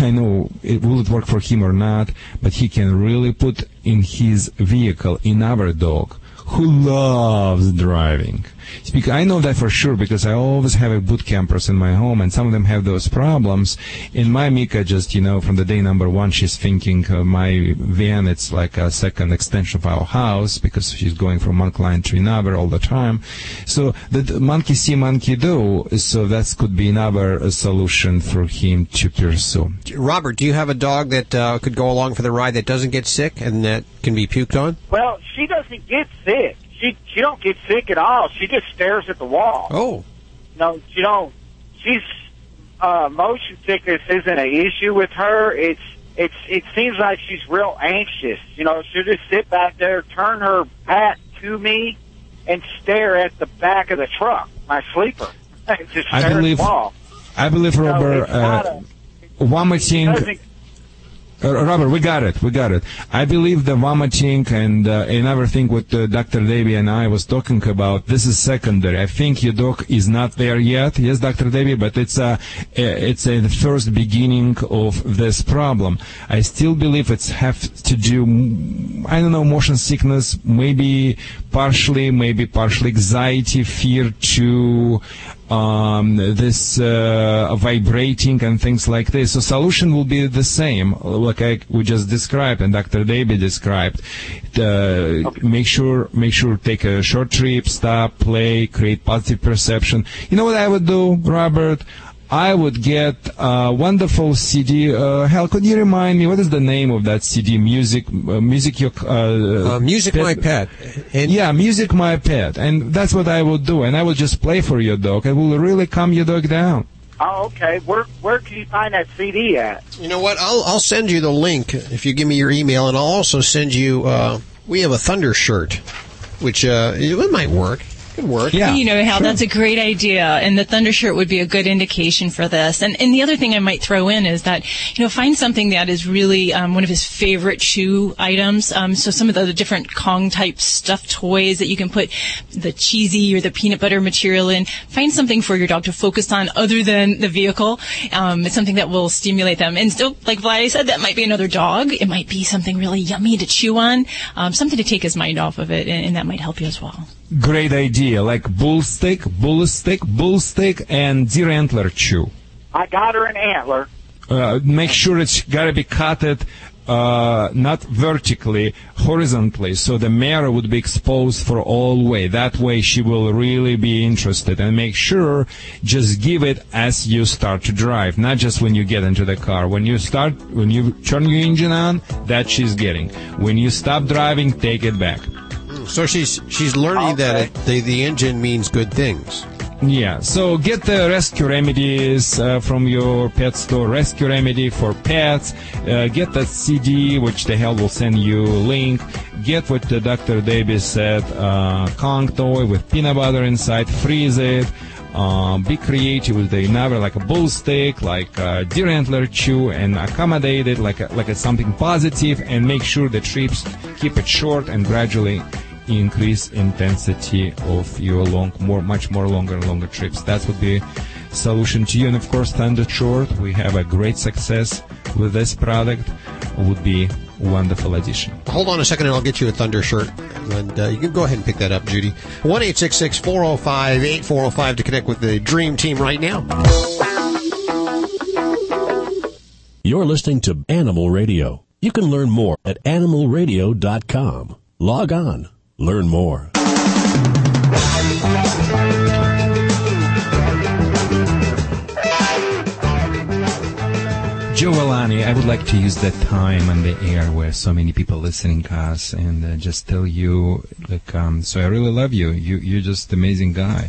I know, it will it work for him or not, but he can really put in his vehicle, in our dog, who loves driving. I know that for sure because I always have a boot campers in my home, and some of them have those problems. And my Mika just, you know, from the day number one, she's thinking uh, my van, it's like a second extension of our house because she's going from one client to another all the time. So the monkey see, monkey do. So that could be another solution for him to pursue. Robert, do you have a dog that uh, could go along for the ride that doesn't get sick and that can be puked on? Well, she doesn't get sick. She, she don't get sick at all. She just stares at the wall. Oh. No, she don't. She's, uh, motion sickness isn't an issue with her. It's, it's, it seems like she's real anxious. You know, she'll just sit back there, turn her hat to me, and stare at the back of the truck, my sleeper. Just I stare believe, at the wall. I believe, you know, Robert, uh, a, one more thing. Uh, Robert, we got it. We got it. I believe the vomiting and uh, another thing what uh, Doctor Debbie and I was talking about, this is secondary. I think your dog is not there yet. Yes, Doctor Debbie, but it's a, it's a, the first beginning of this problem. I still believe it's have to do, I don't know, motion sickness, maybe partially, maybe partially anxiety, fear to... Um, this uh, vibrating and things like this. So solution will be the same, like I, we just described and Doctor Debbie described. Uh, okay. Make sure, make sure, take a short trip, stop, play, create positive perception. You know what I would do, Robert? I would get a wonderful C D. Uh, Hal, could you remind me, what is the name of that C D? Music, uh, music, your, uh, uh, music, pet. My pet. And yeah, music, my pet. And that's what I would do. And I would just play for your dog. It will really calm your dog down. Oh, okay. Where where can you find that C D at? You know what? I'll I'll send you the link if you give me your email, and I'll also send you. Uh, we have a Thundershirt, which uh, it might work. Good work. Yeah. You know, Hal, sure. That's a great idea, and the Thundershirt would be a good indication for this. And and the other thing I might throw in is that, you know, find something that is really um, one of his favorite chew items. Um, so some of the different Kong-type stuffed toys that you can put the cheesy or the peanut butter material in. Find something for your dog to focus on other than the vehicle. Um, it's something that will stimulate them. And so, like Vlad said, that might be another dog. It might be something really yummy to chew on, um, something to take his mind off of it, and, and that might help you as well. Great idea, like bull stick, bull stick, bull stick, and deer antler chew. I got her an antler. Uh, make sure it's got to be cutted, uh, not vertically, horizontally, so the marrow would be exposed for all way. That way she will really be interested. And make sure, just give it as you start to drive, not just when you get into the car. When you start, when you turn your engine on, that she's getting. When you stop driving, take it back. So she's she's learning okay. that it, the the engine means good things. Yeah, so get the rescue remedies uh, from your pet store, Rescue Remedy for Pets. Uh, get that C D, which the hell will send you a link. Get what the Doctor Debbie said, uh, Kong toy with peanut butter inside, freeze it. Um, be creative with the enabler, like a bull steak, like a deer antler chew, and accommodate it like a, like a something positive, and make sure the trips, keep it short and gradually increase intensity of your long, more, much more longer, longer trips. That would be solution to you. And of course, Thundershirt, we have a great success with this product. Would be wonderful addition. Hold on a second, and I'll get you a Thundershirt, and uh, you can go ahead and pick that up, Judy. One eight six six four zero five eight four zero five to connect with the Dream Team right now. You're listening to Animal Radio. You can learn more at animal radio dot com. Log on, learn more. Joe Villani, I would like to use that time on the air where so many people listening to us, and uh, just tell you, like, um, so I really love you. You, you're just an amazing guy.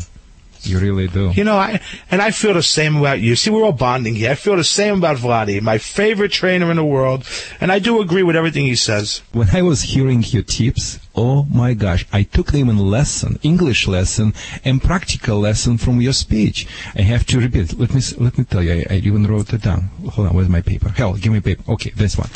You really do. You know, I and I feel the same about you. See, we're all bonding here. I feel the same about Vladi, my favorite trainer in the world, and I do agree with everything he says. When I was hearing your tips, oh my gosh, I took them in lesson, English lesson, and practical lesson from your speech. I have to repeat. Let me let me tell you. I, I even wrote it down. Hold on, where's my paper? Hell, give me paper. Okay, this one.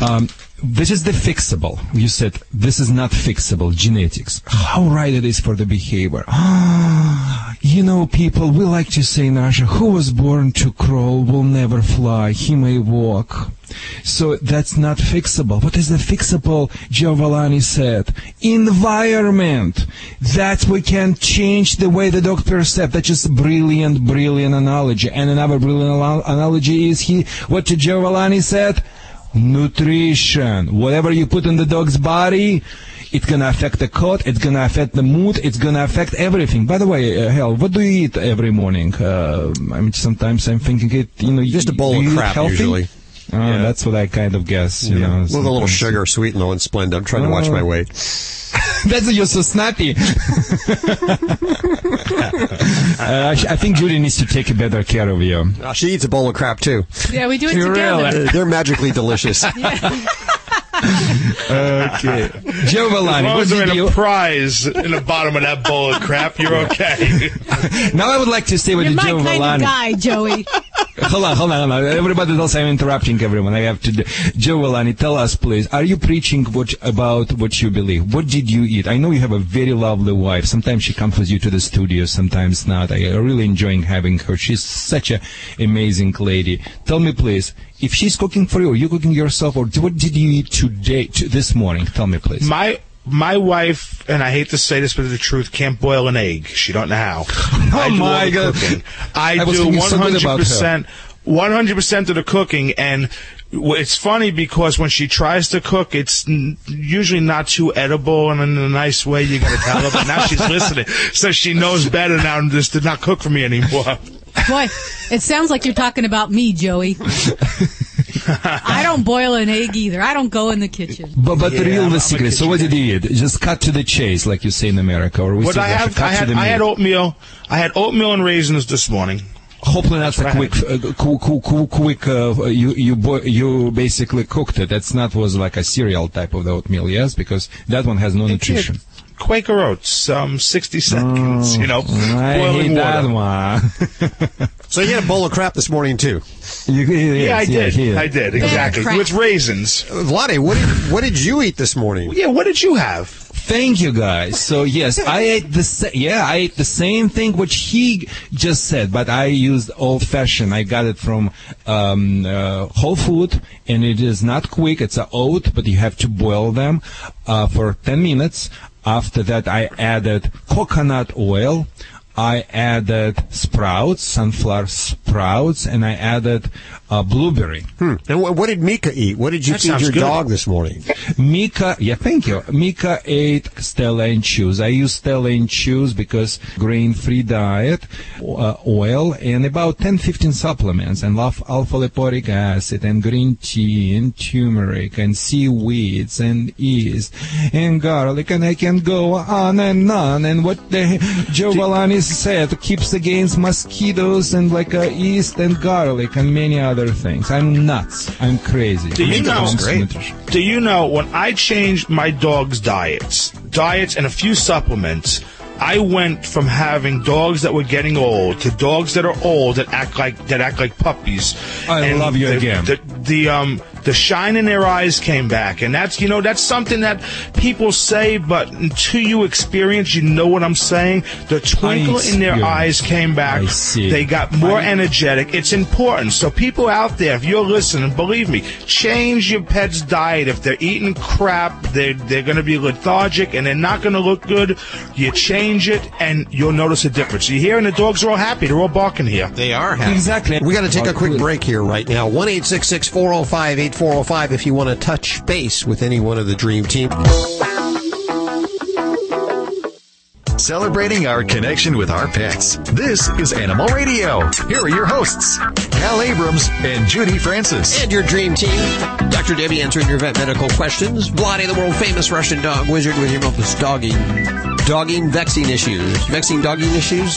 Um, This is the fixable. You said this is not fixable, genetics. How right it is for the behavior. Ah, you know, people, we like to say in Russia, who was born to crawl will never fly. He may walk. So that's not fixable. What is the fixable? Giovanni said, environment. That we can change the way the dog perceives. That's just brilliant, brilliant analogy. And another brilliant analogy is he, what Giovanni said, nutrition. Whatever you put in the dog's body, it's going to affect the coat, it's going to affect the mood, it's going to affect everything. By the way, uh, hell, what do you eat every morning? Uh, I mean, sometimes I'm thinking, it, you know, just a bowl of crap, usually. Uh, yeah. That's what I kind of guess. You yeah. know, with sometimes. A little sugar, sweet and low in Splenda. I'm trying oh. to watch my weight. That's you're so snappy. uh, I think Judy needs to take better care of you. Uh, she eats a bowl of crap too. Yeah, we do it together. Really? They're magically delicious. Yeah. Okay, Joe Villani, as long as they're in a prize in the bottom of that bowl of crap, you're okay. Now I would like to say what Joe Villani. You're my kind of guy, Joey. Hold on, hold on, hold on. Everybody else, I'm interrupting everyone. I have to. Do. Joe Villani, tell us, please. Are you preaching what, about what you believe? What did you eat? I know you have a very lovely wife. Sometimes she comes with you to the studio, sometimes not. I really enjoying having her. She's such an amazing lady. Tell me, please. If she's cooking for you, are you cooking yourself, or what did you eat today, to, this morning? Tell me, please. My my wife, and I hate to say this, but the truth, can't boil an egg. She don't know how. Oh, my God. I, I do one hundred percent, one hundred percent of the cooking, and it's funny because when she tries to cook, it's usually not too edible, and in a nice way, you're going to tell her, but now she's listening, so she knows better now and just did not cook for me anymore. Boy, it sounds like you're talking about me, Joey. I don't boil an egg either. I don't go in the kitchen. But but yeah, realistically, so what did you eat? Just cut to the chase, like you say in America, or we say I have, cut I had, to the I had oatmeal. I had oatmeal and raisins this morning. Hopefully that's, that's a quick, uh, cool, cool, cool, quick. Uh, you you bo- you basically cooked it. That's not was like a cereal type of the oatmeal, yes, because that one has no it nutrition. Did. Quaker Oats, um, sixty seconds, oh, you know, I boiling hate that water. One. So you had a bowl of crap this morning, too. You, yes, yeah, I did. Yeah, yeah. I did, exactly. Yeah, with raisins. Vlade, what did, what did you eat this morning? Yeah, what did you have? Thank you, guys. So, yes, I ate the sa- yeah, I ate the same thing which he just said, but I used old-fashioned. I got it from um, uh, Whole Foods, and it is not quick. It's an oat, but you have to boil them uh, for ten minutes. After that, I added coconut oil, I added sprouts, sunflower sprouts, and I added uh, blueberry. Hmm. And wh- what did Mika eat? What did you that feed your good. dog this morning? Mika, yeah, thank you. Mika ate Stella and Chewy's. I use Stella and Chewy's because grain-free diet, uh, oil, and about ten, fifteen supplements, and alpha-lipoic acid, and green tea, and turmeric, and seaweeds, and yeast, and garlic, and I can go on and on. And what the Joe Villani said, keeps against mosquitoes and like uh, yeast and garlic and many other things. I'm nuts. I'm crazy. Do you know? Do you know when I changed my dog's diets, diets and a few supplements, I went from having dogs that were getting old to dogs that are old that act like that act like puppies. I and love you the, again. The, the um the shine in their eyes came back, and that's you know that's something that people say, but until you experience, you know what I'm saying. The twinkle in their eyes came back. I see. They got more I... energetic. It's important. So people out there, if you're listening, believe me, change your pet's diet. If they're eating crap, they they're, they're going to be lethargic and they're not going to look good. You change. Change it, and you'll notice a difference. You hear, and the dogs are all happy. They're all barking here. They are happy. Exactly. We got to take a quick break here right now. one eight six six, four oh five, eight four oh five if you want to touch base with any one of the Dream Team. Celebrating our connection with our pets. This is Animal Radio. Here are your hosts, Al Abrams and Judy Francis. And your dream team, Doctor Debbie answering your vet medical questions, Vlade, the world-famous Russian dog wizard with your most dogging, dogging, vexing issues. Vexing dogging issues?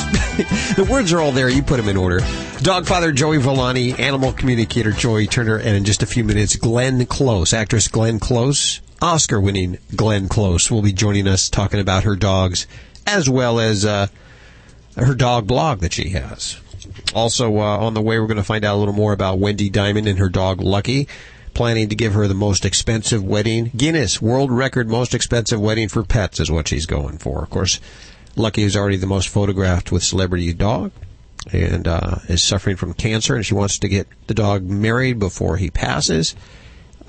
The words are all there. You put them in order. Dogfather Joey Villani, animal communicator Joey Turner, and in just a few minutes, Glenn Close, actress Glenn Close, Oscar-winning Glenn Close will be joining us talking about her dogs, as well as uh, her dog blog that she has. Also, uh, on the way, we're going to find out a little more about Wendy Diamond and her dog, Lucky, planning to give her the most expensive wedding. Guinness World Record most expensive wedding for pets is what she's going for. Of course, Lucky is already the most photographed with celebrity dog and uh, is suffering from cancer, and she wants to get the dog married before he passes.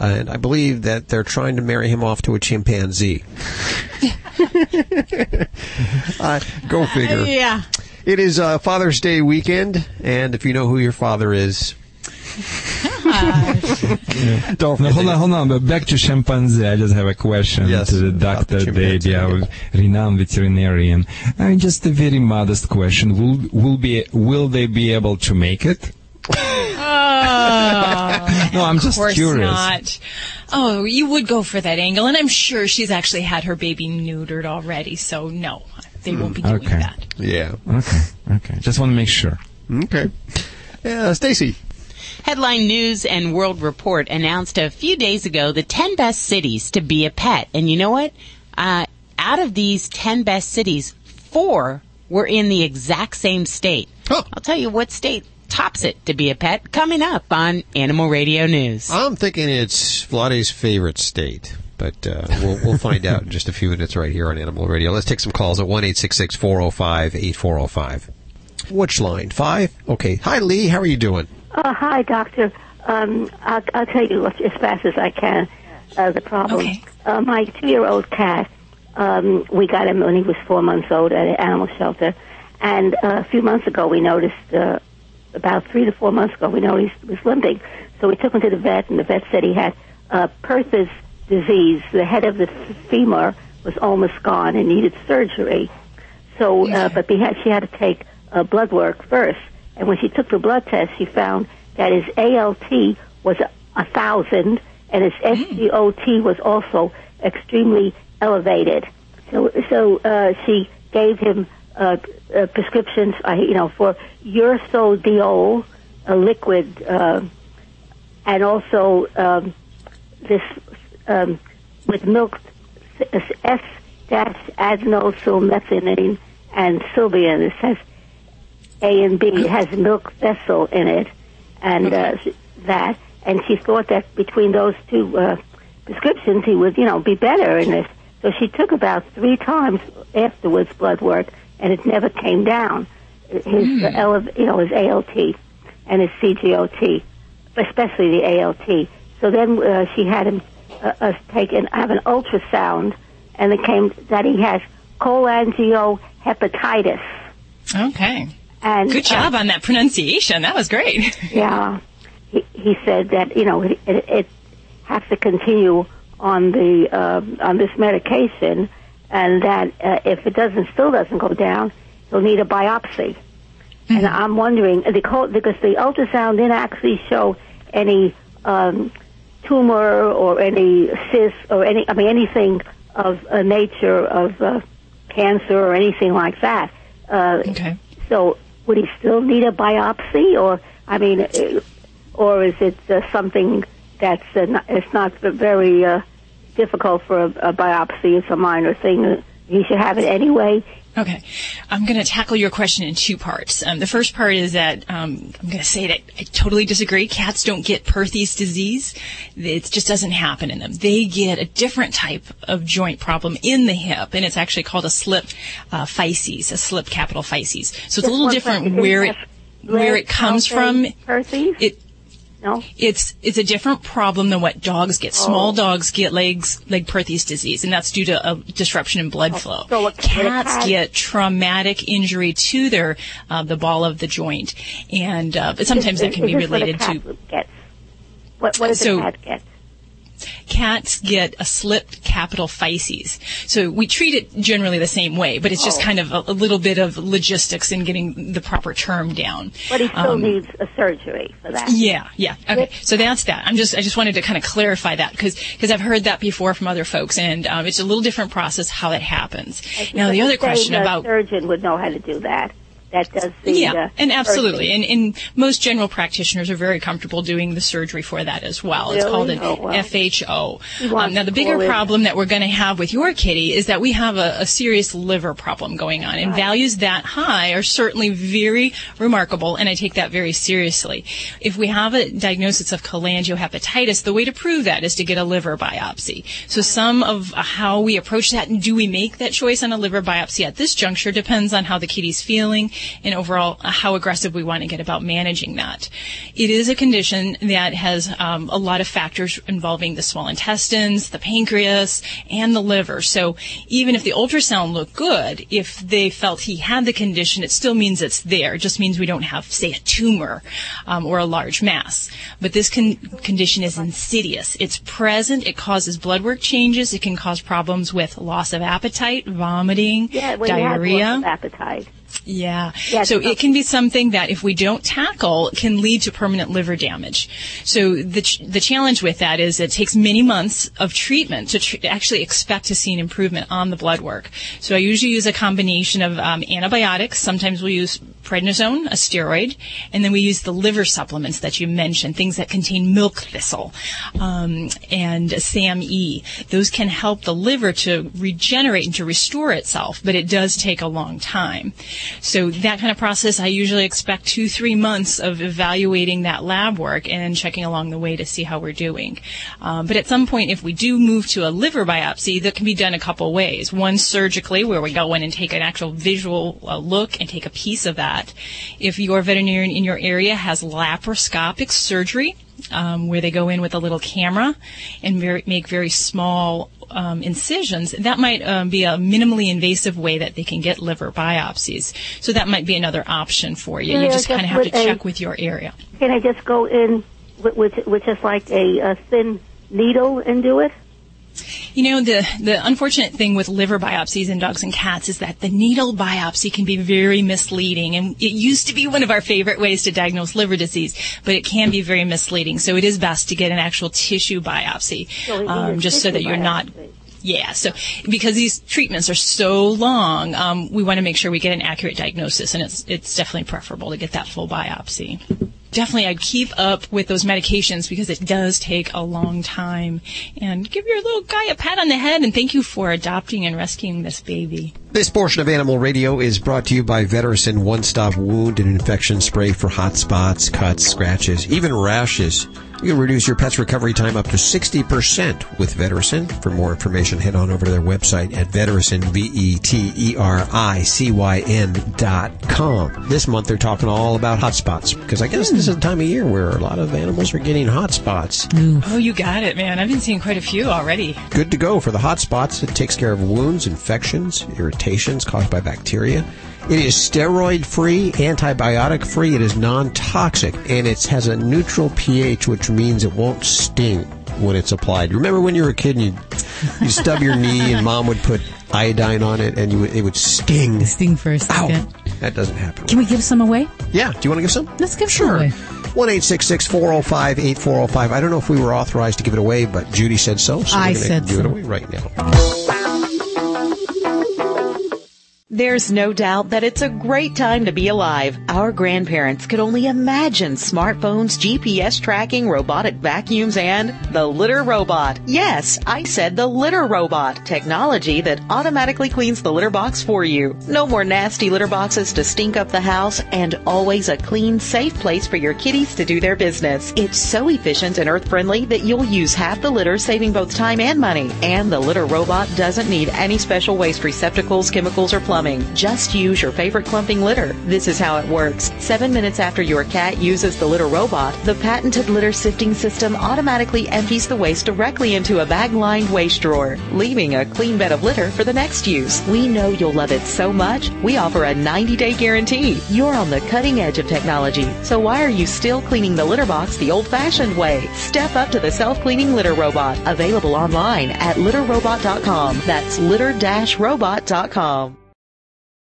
And I believe that they're trying to marry him off to a chimpanzee. uh, go figure. Uh, yeah. It is uh, Father's Day weekend, and if you know who your father is... yeah. Don't no, hold on, hold on. But back to chimpanzee, I just have a question yes, to Doctor Debbie, our yeah. renowned veterinarian. I mean, just a very modest question. Will will be will they be able to make it? Oh, no, I'm just curious. Not. Oh, you would go for that angle, and I'm sure she's actually had her baby neutered already, so no, they mm, won't be doing okay. that. Yeah. Okay, okay. Just want to make sure. Okay. Yeah, Stacy. Headline News and World Report announced a few days ago the ten best cities to be a pet. And you know what? Uh, out of these ten best cities, four were in the exact same state. Oh. I'll tell you what state tops it to be a pet coming up on Animal Radio News. I'm thinking it's Vlade's favorite state, but uh, we'll, we'll find out in just a few minutes right here on Animal Radio. Let's take some calls at one eight six six, four oh five, eight four oh five. Which line? Five? Okay. Hi, Lee. How are you doing? Uh, hi, Doctor. Um, I'll, I'll tell you as fast as I can uh, the problem. Okay. Uh, my two-year-old cat, um, we got him when he was four months old at an animal shelter, and uh, a few months ago we noticed, uh, about three to four months ago, we noticed he was limping. So we took him to the vet, and the vet said he had uh, Perthes disease. The head of the femur was almost gone and needed surgery. So, yeah. uh, but had, she had to take uh, blood work first. And when she took the blood test, she found that his A L T was one thousand, and his S G O T was also extremely elevated. So, so uh, she gave him uh, uh, prescriptions, uh, you know, for ursodeol, a liquid, uh, and also um, this um, with milk, S-adenosylmethionine and Sylvian. It says A and B. It has milk vessel in it, and uh, that. And she thought that between those two uh, prescriptions, he would, you know, be better in this. So she took about three times afterwards blood work, and it never came down. His, mm. uh, ele- you know, his A L T and his C G O T, especially the A L T. So then uh, she had him uh, us take and have an ultrasound, and it came that he has cholangiohepatitis. Okay. And, Good job uh, on that pronunciation. That was great. Yeah. He, he said that, you know, it, it has to continue on the uh, on this medication, and that uh, if it doesn't still doesn't go down, he'll need a biopsy. Mm-hmm. And I'm wondering, the, because the ultrasound didn't actually show any um, tumor or any cyst or any, I mean, anything of a nature of uh, cancer or anything like that. Uh, okay. So would he still need a biopsy, or I mean, or is it uh, something that's uh, not, it's not very uh, difficult for a, a biopsy? It's a minor thing. You should have it anyway. Okay. I'm going to tackle your question in two parts. Um, the first part is that um, I'm going to say that I totally disagree. Cats don't get Perthes disease. It just doesn't happen in them. They get a different type of joint problem in the hip, and it's actually called a slip uh, physis, a slip capital physis. So it's a little different where it where it comes from. Perthes? It, No. It's it's a different problem than what dogs get. Oh. Small dogs get legs leg Perthes disease, and that's due to a disruption in blood oh. flow. So look, Cats cat. get traumatic injury to their uh, the ball of the joint, and uh, but sometimes that can be related what a cat to. Gets? What what does so, a cat get? Cats get a slipped capital physis. So we treat it generally the same way, but it's just oh. kind of a, a little bit of logistics in getting the proper term down. But he still um, needs a surgery for that. Yeah, yeah. Okay, so that's that. I'm just, I just wanted to kind of clarify that because because I've heard that before from other folks, and um, it's a little different process how it happens. Now the other question about surgeon would know how to do that. That does the, yeah, uh, and absolutely. And, and most general practitioners are very comfortable doing the surgery for that as well. Really? It's called an oh, wow. F H O. Um, now, the bigger problem that we're going to have with your kitty is that we have a, a serious liver problem going on, and right. values that high are certainly very remarkable, and I take that very seriously. If we have a diagnosis of cholangiohepatitis, the way to prove that is to get a liver biopsy. So some of how we approach that, and do we make that choice on a liver biopsy at this juncture, depends on how the kitty's feeling and overall how aggressive we want to get about managing that. It is a condition that has um, a lot of factors involving the small intestines, the pancreas, and the liver. So even if the ultrasound looked good, if they felt he had the condition, it still means it's there. It just means we don't have, say, a tumor um, or a large mass. But this con- condition is insidious. It's present. It causes blood work changes. It can cause problems with loss of appetite, vomiting, yeah, when diarrhea. You have loss of appetite. Yeah. Yes. So it can be something that if we don't tackle can lead to permanent liver damage. So the ch- the challenge with that is it takes many months of treatment to, tr- to actually expect to see an improvement on the blood work. So I usually use a combination of um, antibiotics. Sometimes we use prednisone, a steroid, and then we use the liver supplements that you mentioned, things that contain milk thistle um, and SAM-E. Those can help the liver to regenerate and to restore itself, but it does take a long time. So that kind of process, I usually expect two, three months of evaluating that lab work and checking along the way to see how we're doing. Um, but at some point, if we do move to a liver biopsy, that can be done a couple ways. One, surgically, where we go in and take an actual visual uh, look and take a piece of that. If your veterinarian in your area has laparoscopic surgery, um, where they go in with a little camera and very, make very small Um, incisions, that might um, be a minimally invasive way that they can get liver biopsies. So that might be another option for you. You yeah, just kind of have to a, check with your area. Can I just go in with, with, with just like a, a thin needle and do it? You know, the, the unfortunate thing with liver biopsies in dogs and cats is that the needle biopsy can be very misleading. And it used to be one of our favorite ways to diagnose liver disease, but it can be very misleading. So it is best to get an actual tissue biopsy, so um, just tissue so that you're biopsy. not... Yeah, so because these treatments are so long, um, we want to make sure we get an accurate diagnosis, and it's it's definitely preferable to get that full biopsy. Definitely, I keep up with those medications because it does take a long time. And give your little guy a pat on the head and thank you for adopting and rescuing this baby. This portion of Animal Radio is brought to you by Vetericyn One Stop Wound and Infection Spray for hot spots, cuts, scratches, even rashes. You can reduce your pet's recovery time up to sixty percent with Vetericyn. For more information, head on over to their website at Vetericyn, V E T E R I C Y N dot com. This month, they're talking all about hot spots because I guess this is the time of year where a lot of animals are getting hot spots. Mm. Oh, you got it, man. I've been seeing quite a few already. Good to go for the hot spots. It takes care of wounds, infections, irritations caused by bacteria. It is steroid-free, antibiotic-free, it is non-toxic, and it has a neutral pH, which means it won't sting when it's applied. Remember when you were a kid and you you stub your knee and Mom would put iodine on it and you would, it would sting. Sting for a second. Ow. That doesn't happen. Can we give some away? Yeah. Do you want to give some? Let's give sure. some away. one eight six six, four oh five, eight four oh five. I don't know if we were authorized to give it away, but Judy said so, so I we're going to give so. it away right now. There's no doubt that it's a great time to be alive. Our grandparents could only imagine smartphones, G P S tracking, robotic vacuums, and the Litter Robot. Yes, I said the Litter Robot, technology that automatically cleans the litter box for you. No more nasty litter boxes to stink up the house, and always a clean, safe place for your kitties to do their business. It's so efficient and earth-friendly that you'll use half the litter, saving both time and money. And the Litter Robot doesn't need any special waste receptacles, chemicals, or plumbing. Just use your favorite clumping litter. This is how it works. Seven minutes after your cat uses the Litter Robot, the patented litter sifting system automatically empties the waste directly into a bag-lined waste drawer, leaving a clean bed of litter for the next use. We know you'll love it so much, we offer a ninety-day guarantee. You're on the cutting edge of technology, so why are you still cleaning the litter box the old-fashioned way? Step up to the self-cleaning Litter Robot, available online at litter robot dot com. That's litter robot dot com.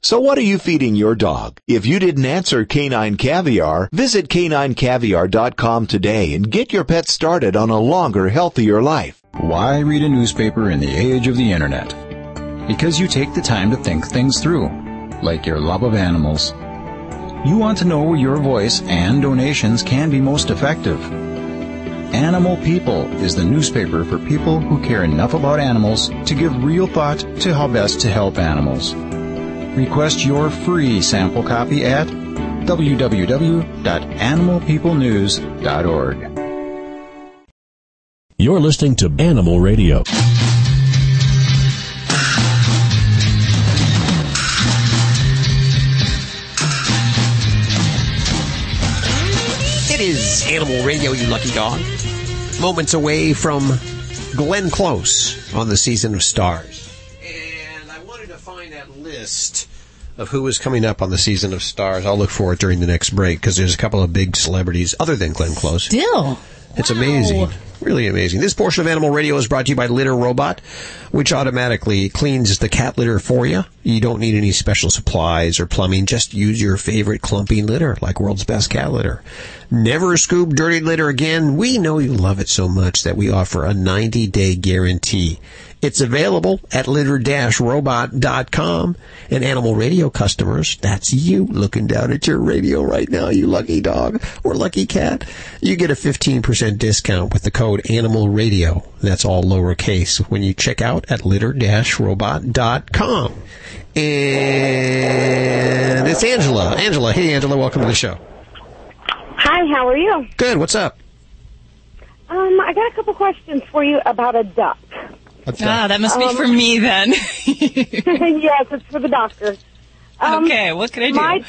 So what are you feeding your dog? If you didn't answer Canine Caviar, visit canine caviar dot com today and get your pet started on a longer, healthier life. Why read a newspaper in the age of the internet? Because you take the time to think things through, like your love of animals. You want to know where your voice and donations can be most effective. Animal People is the newspaper for people who care enough about animals to give real thought to how best to help animals. Request your free sample copy at w w w dot animal people news dot org. You're listening to Animal Radio. It is Animal Radio, you lucky dog. Moments away from Glenn Close on the Season of Stars. Find that list of who is coming up on the Season of Stars. I'll look for it during the next break because there's a couple of big celebrities other than Glenn Close. Still. It's wow. Amazing. Really amazing. This portion of Animal Radio is brought to you by Litter Robot, which automatically cleans the cat litter for you. You don't need any special supplies or plumbing. Just use your favorite clumping litter, like World's Best Cat Litter. Never scoop dirty litter again. We know you love it so much that we offer a ninety-day guarantee. It's available at litter robot dot com, and Animal Radio customers, that's you looking down at your radio right now, you lucky dog or lucky cat. You get a fifteen percent discount with the code Animal Radio. That's all lowercase when you check out at litter robot dot com. And it's Angela. Angela, hey Angela, welcome to the show. Hi, how are you? Good, what's up? Um, I got a couple questions for you about a duck. Ah, that must be um, for me then. Yes, it's for the doctor. Um, okay, what can I do? My,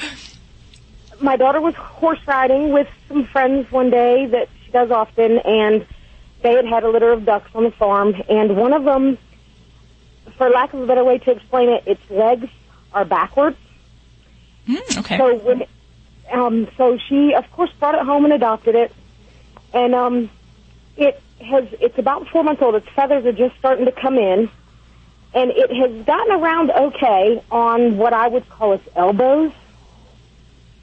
my daughter was horse riding with some friends one day that she does often, and they had had a litter of ducks on the farm, and one of them, for lack of a better way to explain it, its legs are backwards. Mm, okay. So, when, um, so she, of course, brought it home and adopted it, and um, it... Has, it's about four months old. Its feathers are just starting to come in, and it has gotten around okay on what I would call its elbows,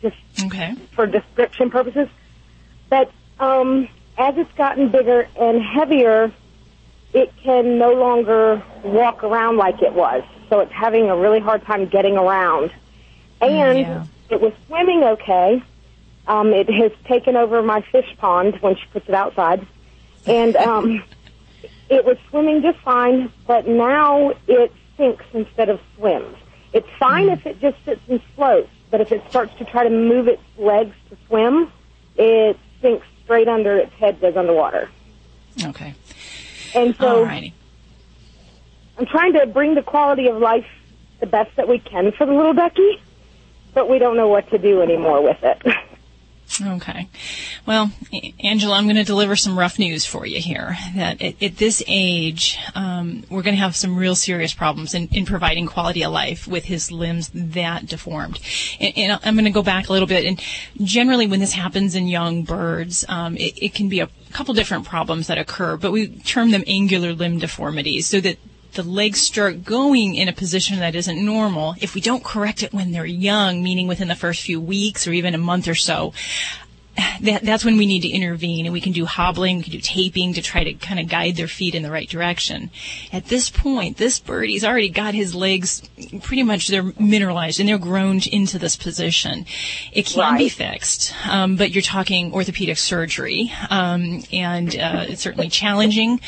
just okay. for description purposes. But um, as it's gotten bigger and heavier, it can no longer walk around like it was, so it's having a really hard time getting around. And yeah. It was swimming okay. Um, it has taken over my fish pond when she puts it outside. And um, it was swimming just fine, but now it sinks instead of swims. It's fine if it just sits and floats, but if it starts to try to move its legs to swim, it sinks straight under. Its head goes underwater. Okay. And so Alrighty. I'm trying to bring the quality of life the best that we can for the little ducky, but we don't know what to do anymore with it. Okay. Well, Angela, I'm going to deliver some rough news for you here, that at, at this age, um, we're going to have some real serious problems in, in providing quality of life with his limbs that deformed. And, and I'm going to go back a little bit. And generally, when this happens in young birds, um, it, it can be a couple different problems that occur, but we term them angular limb deformities, so that the legs start going in a position that isn't normal. If we don't correct it when they're young, meaning within the first few weeks or even a month or so, That, that's when we need to intervene, and we can do hobbling, we can do taping to try to kind of guide their feet in the right direction. At this point, this birdie's already got his legs pretty much, they're mineralized, and they're grown into this position. It can right. be fixed, um, but you're talking orthopedic surgery, um, and uh, it's certainly challenging,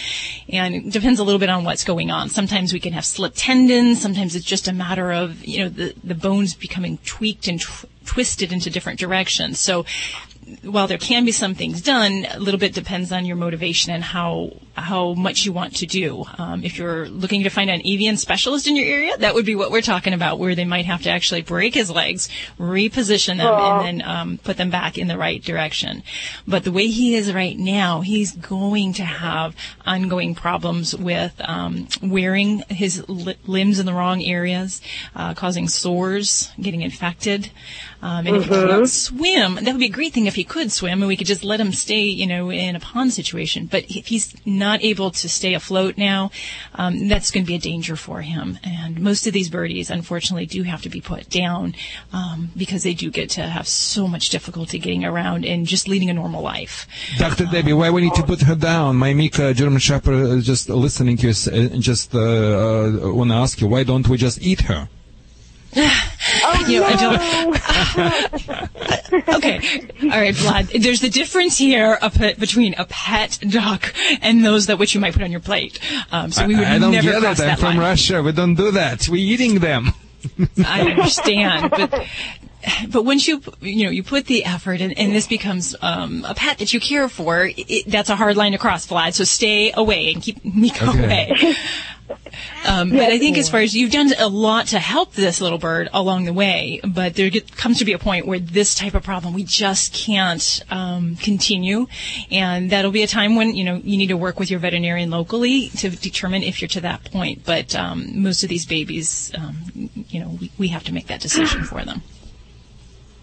and it depends a little bit on what's going on. Sometimes we can have slipped tendons, sometimes it's just a matter of, you know, the, the bones becoming tweaked and tw- twisted into different directions. So while there can be some things done, a little bit depends on your motivation and how how much you want to do. Um, if you're looking to find an avian specialist in your area, that would be what we're talking about, where they might have to actually break his legs, reposition them, Aww. and then um, put them back in the right direction. But the way he is right now, he's going to have ongoing problems with um, wearing his li- limbs in the wrong areas, uh, causing sores, getting infected. Um, and mm-hmm. if he can't swim, that would be a great thing if he could swim and we could just let him stay, you know, in a pond situation. But if he's not able to stay afloat now, um, that's going to be a danger for him. And most of these birdies, unfortunately, do have to be put down um, because they do get to have so much difficulty getting around and just leading a normal life. Doctor Um, Debbie, why we need to put her down? My Mika, German Shepherd, just listening to you, just uh, uh, want to ask you, why don't we just eat her? Oh, you know, no. Okay. All right, Vlad. There's the difference here a pet, between a pet dog and those that which you might put on your plate. Um, so we would I, I never cross that line. I don't get it. I'm from line. Russia. We don't do that. We're eating them. I understand, but... But once you, you know, you put the effort in, and this becomes um, a pet that you care for, it, that's a hard line to cross, Vlad. So stay away and keep Mika okay. away. Um, but I think as far as you've done a lot to help this little bird along the way, but there get, comes to be a point where this type of problem, we just can't um, continue. And that'll be a time when, you know, you need to work with your veterinarian locally to determine if you're to that point. But um, most of these babies, um, you know, we, we have to make that decision for them.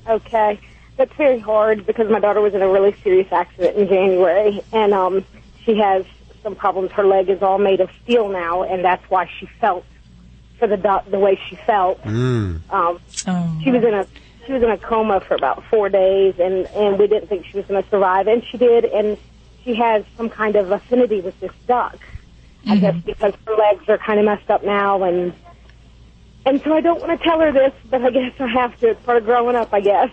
Okay. That's very hard because my daughter was in a really serious accident in January, and um, she has some problems. Her leg is all made of steel now, and that's why she felt for the do- the way she felt. Mm. Um, oh. She was in a she was in a coma for about four days, and, and we didn't think she was going to survive, and she did. And she has some kind of affinity with this duck, mm-hmm. I guess, because her legs are kind of messed up now, and. And so I don't want to tell her this, but I guess I have to. It's part of growing up, I guess.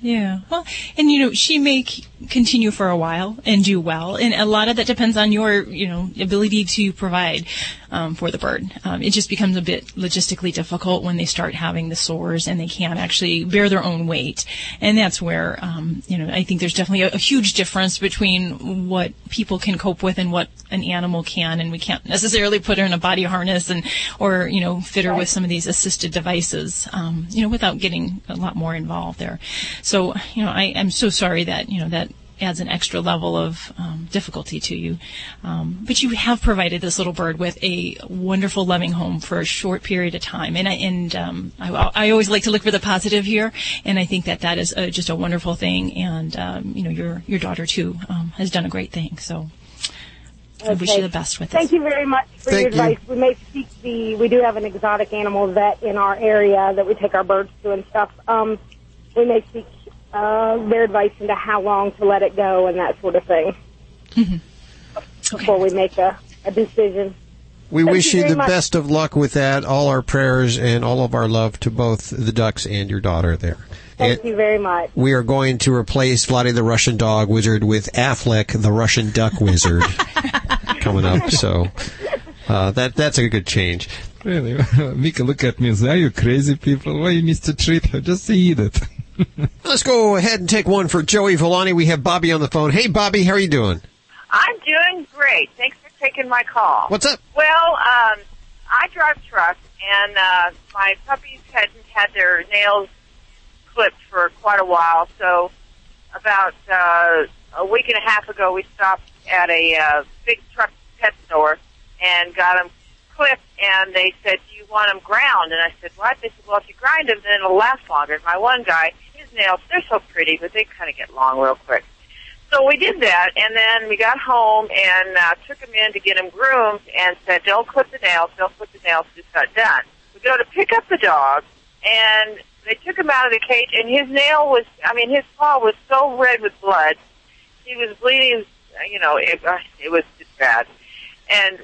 Yeah. Well, and, you know, she may c- continue for a while and do well. And a lot of that depends on your, you know, ability to provide um, for the bird. Um, it just becomes a bit logistically difficult when they start having the sores and they can't actually bear their own weight. And that's where, um, you know, I think there's definitely a, a huge difference between what people can cope with and what an animal can. And we can't necessarily put her in a body harness and or, you know, fit her with some of these assisted devices, um, you know, without getting a lot more involved there. So, you know, I am so sorry that, you know, that adds an extra level of um, difficulty to you. Um, but you have provided this little bird with a wonderful, loving home for a short period of time. And I, and, um, I, I always like to look for the positive here. And I think that that is a, just a wonderful thing. And, um, you know, your, your daughter, too, um, has done a great thing. So okay. I wish you the best with this. Thank you very much for Thank your you. advice. We may speak the, we do have an exotic animal vet in our area that we take our birds to and stuff. Um, we may speak Uh, their advice into how long to let it go and that sort of thing mm-hmm. before okay. we make a, a decision. We Thank wish you, you the much. best of luck with that. All our prayers and all of our love to both the ducks and your daughter there. Thank and you very much. We are going to replace Vladdy the Russian dog wizard with Affleck the Russian duck wizard coming up. So uh, that that's a good change. Really, Mika, look at me. Are you crazy people? Why you need to treat her? Just eat it. Let's go ahead and take one for Joey Volani. We have Bobby on the phone. Hey, Bobby, how are you doing? I'm doing great. Thanks for taking my call. What's up? Well, um, I drive trucks, and uh, my puppies hadn't had their nails clipped for quite a while, so about uh, a week and a half ago, we stopped at a uh, big truck pet store and got them clipped, and they said, do you want them ground? And I said, what? They said, well, if you grind them, then it'll last longer. And my one guy, his nails, they're so pretty, but they kind of get long real quick. So we did that, and then we got home and uh, took him in to get him groomed and said, don't clip the nails, don't clip the nails, just got done. We go to pick up the dog, and they took him out of the cage, and his nail was, I mean, his paw was so red with blood. He was bleeding, you know, it, it was just bad. And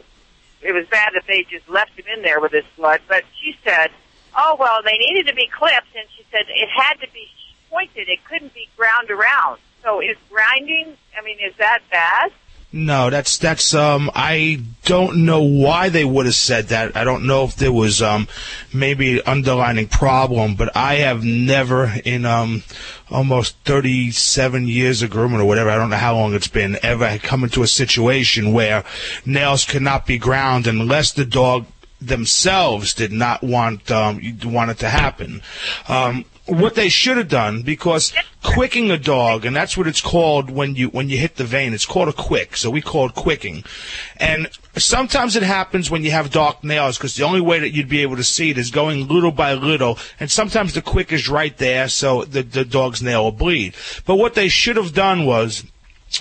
it was bad that they just left him in there with his blood, but she said, oh, well, they needed to be clipped, and she said it had to be pointed. It couldn't be ground around. So is grinding, I mean, is that bad? No, that's, that's, um, I don't know why they would have said that. I don't know if there was, um, maybe an underlying problem, but I have never in, um, almost thirty-seven years of grooming or whatever, I don't know how long it's been, ever come into a situation where nails cannot be ground unless the dog themselves did not want, um, want it to happen. Um, What they should have done, because quicking a dog, and that's what it's called when you when you hit the vein. It's called a quick, so we call it quicking. And sometimes it happens when you have dark nails, because the only way that you'd be able to see it is going little by little, and sometimes the quick is right there, so the, the dog's nail will bleed. But what they should have done was,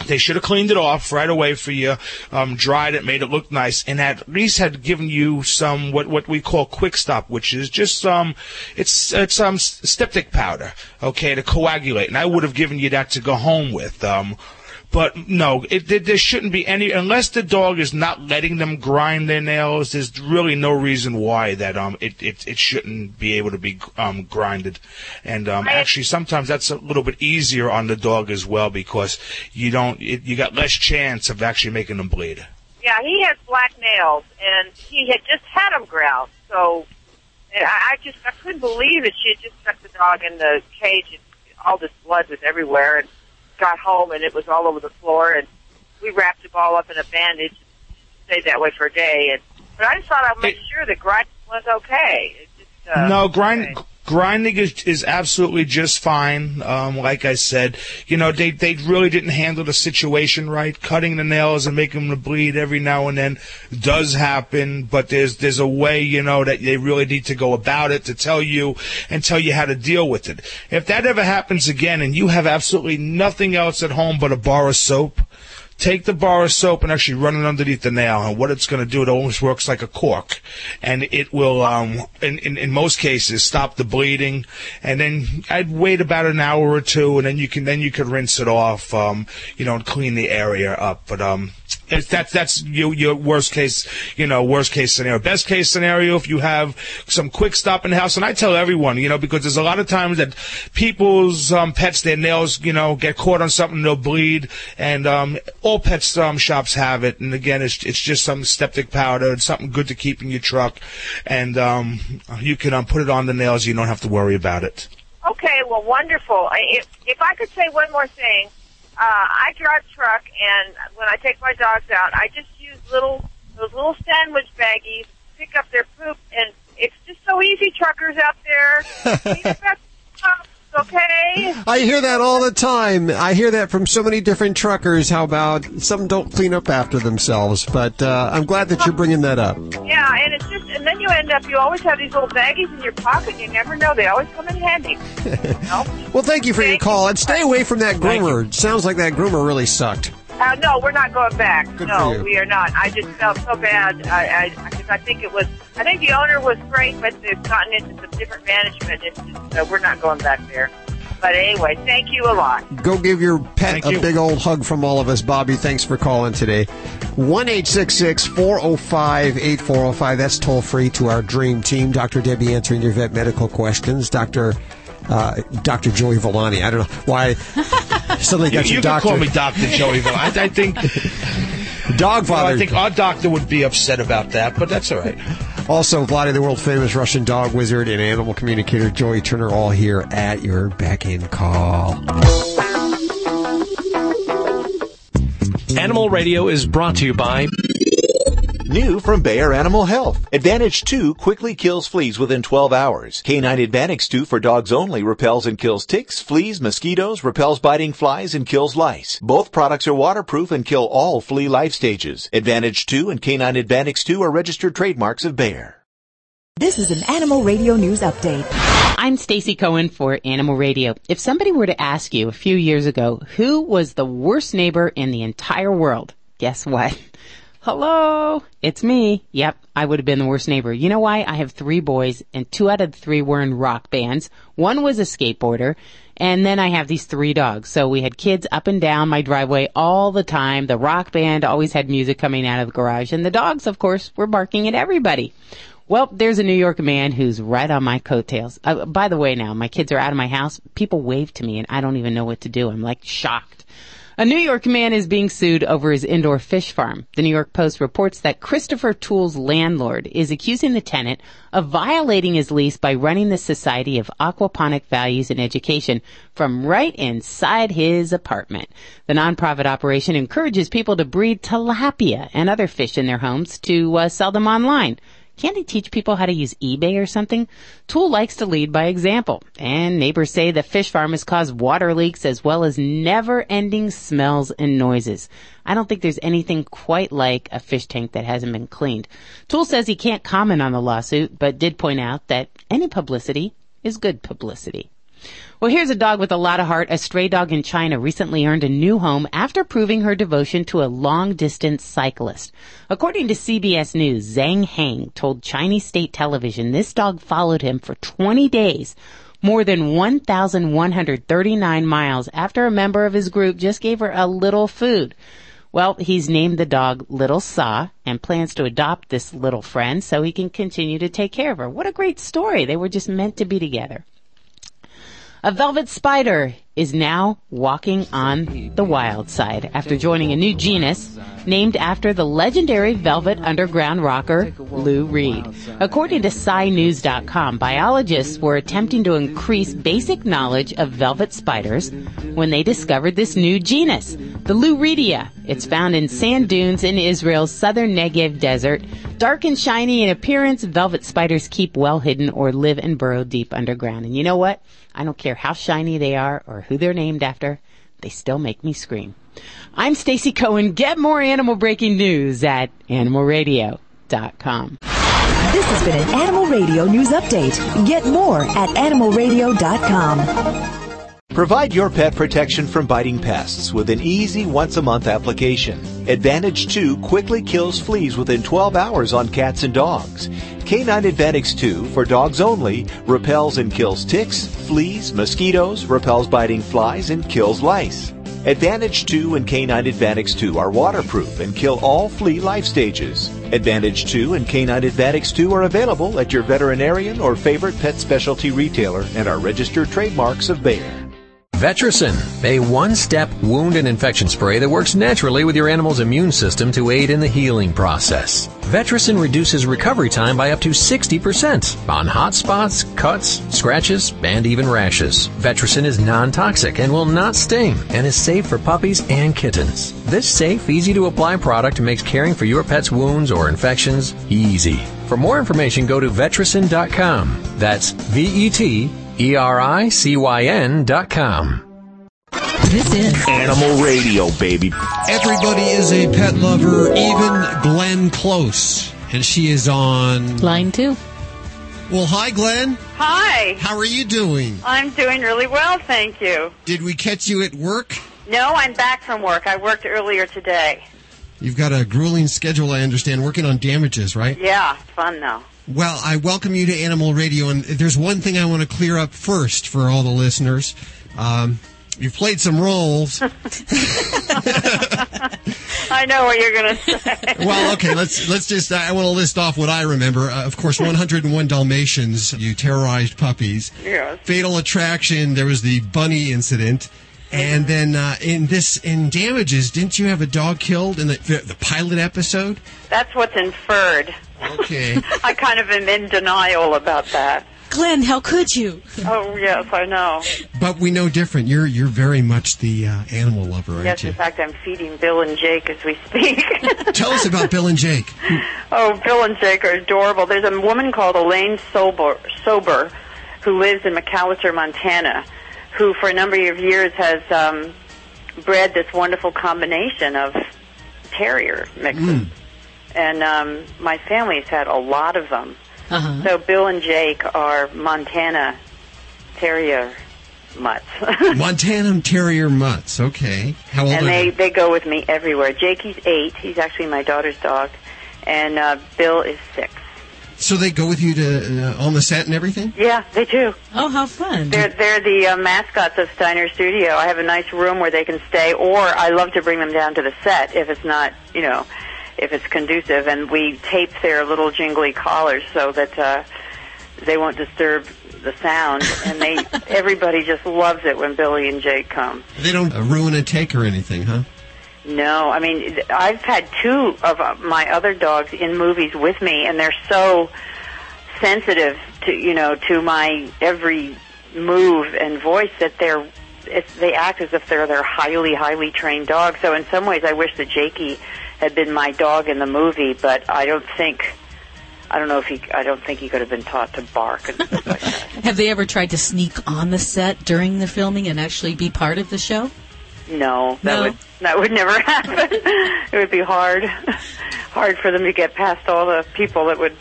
they should have cleaned it off right away for you, um, dried it, made it look nice, and at least had given you some what what we call quick stop, which is just um, it's it's um styptic powder, okay, to coagulate. And I would have given you that to go home with. Um, but no, it, there shouldn't be any, unless the dog is not letting them grind their nails. There's really no reason why that um it it, it shouldn't be able to be um grinded, and um actually sometimes that's a little bit easier on the dog as well, because you don't it, you got less chance of actually making them bleed. Yeah, he has black nails, and he had just had them ground, so I, I just I couldn't believe that she had just stuck the dog in the cage, and all this blood was everywhere, and got home and it was all over the floor, and we wrapped him all up in a bandage and stayed that way for a day. And but I just thought I'd make it, sure that grinding was okay. It just, uh, no, grind, okay. grinding is, is absolutely just fine. Um, like I said, you know, they they really didn't handle the situation right. Cutting the nails and making them bleed every now and then does happen, but there's there's a way, you know, that they really need to go about it, to tell you and tell you how to deal with it. If that ever happens again and you have absolutely nothing else at home but a bar of soap, take the bar of soap and actually run it underneath the nail, and what it's going to do, it almost works like a cork, and it will, um, in, in, in most cases, stop the bleeding. And then I'd wait about an hour or two, and then you can then you could rinse it off, um, you know, and clean the area up. But um, it's, that's that's your, your worst case, you know, worst case scenario. Best case scenario, if you have some quick stop in the house, and I tell everyone, you know, because there's a lot of times that people's um, pets, their nails, you know, get caught on something, they'll bleed, and um. All pet um, shops have it, and again, it's it's just some styptic powder. It's something good to keep in your truck, and um, you can um, put it on the nails. You don't have to worry about it. Okay, well, wonderful. I, if, if I could say one more thing, uh, I drive truck, and when I take my dogs out, I just use little those little sandwich baggies, pick up their poop, and it's just so easy, truckers out there. Okay. I hear that all the time. I hear that from so many different truckers. How about some don't clean up after themselves? But uh, I'm glad that you're bringing that up. Yeah, and it's just, and then you end up, you always have these little baggies in your pocket. You never know; they always come in handy. No? Well, thank you for thank your call, and stay away from that groomer. It sounds like that groomer really sucked. Uh, no, we're not going back. Good no, we are not. I just felt so bad. I, I, cause I think it was. I think the owner was great, but they've gotten into some different management. It's just, uh, we're not going back there. But anyway, thank you a lot. Go give your pet thank a you. big old hug from all of us, Bobby. Thanks for calling today. one eight six six, four oh five, eight four oh five. That's toll free to our dream team. Doctor Debbie answering your vet medical questions. Doctor. Uh, Doctor Joey Villani. I don't know why suddenly got you, you doctor. You can call me Doctor Joey Villani. I, I think dog father. You know, I think our doctor would be upset about that, but that's all right. Also, Vladi, the world-famous Russian dog wizard, and animal communicator Joey Turner, all here at your beck and call. Animal Radio is brought to you by new from Bayer Animal Health. Advantage two quickly kills fleas within twelve hours. Canine Advantix two for dogs only repels and kills ticks, fleas, mosquitoes, repels biting flies, and kills lice. Both products are waterproof and kill all flea life stages. Advantage two and Canine Advantix two are registered trademarks of Bayer. This is an Animal Radio News Update. I'm Stacey Cohen for Animal Radio. If somebody were to ask you a few years ago who was the worst neighbor in the entire world, guess what? Hello, it's me. Yep, I would have been the worst neighbor. You know why? I have three boys, and two out of the three were in rock bands. One was a skateboarder, and then I have these three dogs. So we had kids up and down my driveway all the time. The rock band always had music coming out of the garage, and the dogs, of course, were barking at everybody. Well, there's a New York man who's right on my coattails. Uh, by the way, now, my kids are out of my house. People wave to me, and I don't even know what to do. I'm, like, shocked. A New York man is being sued over his indoor fish farm. The New York Post reports that Christopher Toole's landlord is accusing the tenant of violating his lease by running the Society of Aquaponic Values and Education from right inside his apartment. The nonprofit operation encourages people to breed tilapia and other fish in their homes to uh, sell them online. Can't they teach people how to use eBay or something? Tool likes to lead by example, and neighbors say the fish farm has caused water leaks as well as never-ending smells and noises. I don't think there's anything quite like a fish tank that hasn't been cleaned. Tool says he can't comment on the lawsuit, but did point out that any publicity is good publicity. Well, here's a dog with a lot of heart. A stray dog in China recently earned a new home after proving her devotion to a long-distance cyclist. According to C B S News, Zhang Hang told Chinese state television this dog followed him for twenty days, more than one thousand one hundred thirty-nine miles, after a member of his group just gave her a little food. Well, he's named the dog Little Sa and plans to adopt this little friend so he can continue to take care of her. What a great story. They were just meant to be together. A velvet spider is now walking on the wild side after joining a new genus named after the legendary velvet underground rocker Lou Reed. According to sci news dot com, biologists were attempting to increase basic knowledge of velvet spiders when they discovered this new genus, the Lou Reedia. It's found in sand dunes in Israel's southern Negev desert. Dark and shiny in appearance, velvet spiders keep well hidden or live and burrow deep underground. And you know what? I don't care how shiny they are or who they're named after, they still make me scream. I'm Stacey Cohen. Get more animal breaking news at animal radio dot com. This has been an Animal Radio News Update. Get more at animal radio dot com. Provide your pet protection from biting pests with an easy once-a-month application. Advantage two quickly kills fleas within twelve hours on cats and dogs. Canine Advantix two, for dogs only, repels and kills ticks, fleas, mosquitoes, repels biting flies, and kills lice. Advantage two and Canine Advantix two are waterproof and kill all flea life stages. Advantage two and Canine Advantix two are available at your veterinarian or favorite pet specialty retailer and are registered trademarks of Bayer. Vetericyn, a one-step wound and infection spray that works naturally with your animal's immune system to aid in the healing process. Vetericyn reduces recovery time by up to sixty percent on hot spots, cuts, scratches, and even rashes. Vetericyn is non-toxic and will not sting and is safe for puppies and kittens. This safe, easy-to-apply product makes caring for your pet's wounds or infections easy. For more information, go to vetericyn dot com. That's V E T E R I C Y N dot com. This is Animal Radio, baby. Everybody is a pet lover, even Glenn Close. And she is on line two. Well, hi, Glenn. Hi. How are you doing? I'm doing really well, thank you. Did we catch you at work? No, I'm back from work. I worked earlier today. You've got a grueling schedule, I understand, working on Damages, right? Yeah, it's fun, though. Well, I welcome you to Animal Radio, and there's one thing I want to clear up first for all the listeners. Um, you've played some roles. I know what you're going to say. Well, okay, let's let's just, I want to list off what I remember. Uh, of course, one oh one Dalmatians, you terrorized puppies. Yes. Fatal Attraction, there was the bunny incident. And then uh, in this, in Damages, didn't you have a dog killed in the, the pilot episode? That's what's inferred. Okay. I kind of am in denial about that. Glenn, how could you? Oh, yes, I know. But we know different. You're you're very much the uh, animal lover, aren't yes, you? Yes, in fact, I'm feeding Bill and Jake as we speak. Tell us about Bill and Jake. Oh, Bill and Jake are adorable. There's a woman called Elaine Sober, Sober who lives in McAllister, Montana, who for a number of years has um, bred this wonderful combination of terrier mixes. Mm. And um, my family's had a lot of them. Uh-huh. So Bill and Jake are Montana Terrier mutts. Montana Terrier mutts, okay. How old and are they? And they go with me everywhere. Jakey's eight. He's actually my daughter's dog. And uh, Bill is six. So they go with you to uh, on the set and everything? Yeah, they do. Oh, how fun. They're, they're the uh, mascots of Steiner Studio. I have a nice room where they can stay, or I love to bring them down to the set if it's not, you know... if it's conducive, and we tape their little jingly collars so that uh, they won't disturb the sound, and they everybody just loves it when Billy and Jake come. They don't uh, ruin a take or anything, huh? No, I mean, I've had two of my other dogs in movies with me, and they're so sensitive to, you know, to my every move and voice that they're it's, they act as if they're their highly, highly trained dogs. So in some ways, I wish that Jakey had been my dog in the movie, but I don't think, I don't know if he, I don't think he could have been taught to bark and stuff like that. Have they ever tried to sneak on the set during the filming and actually be part of the show? No, that no. would that would never happen. It would be hard, hard for them to get past all the people that would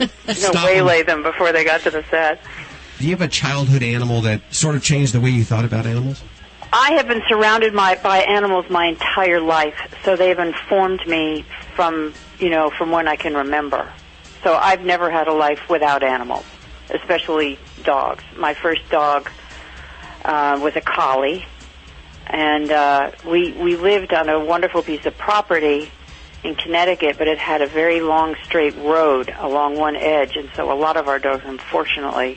you know, waylay them before they got to the set. Do you have a childhood animal that sort of changed the way you thought about animals? I have been surrounded my, by animals my entire life, so they've informed me from, you know, from when I can remember. So I've never had a life without animals, especially dogs. My first dog uh, was a collie, and uh, we, we lived on a wonderful piece of property in Connecticut, but it had a very long, straight road along one edge, and so a lot of our dogs, unfortunately,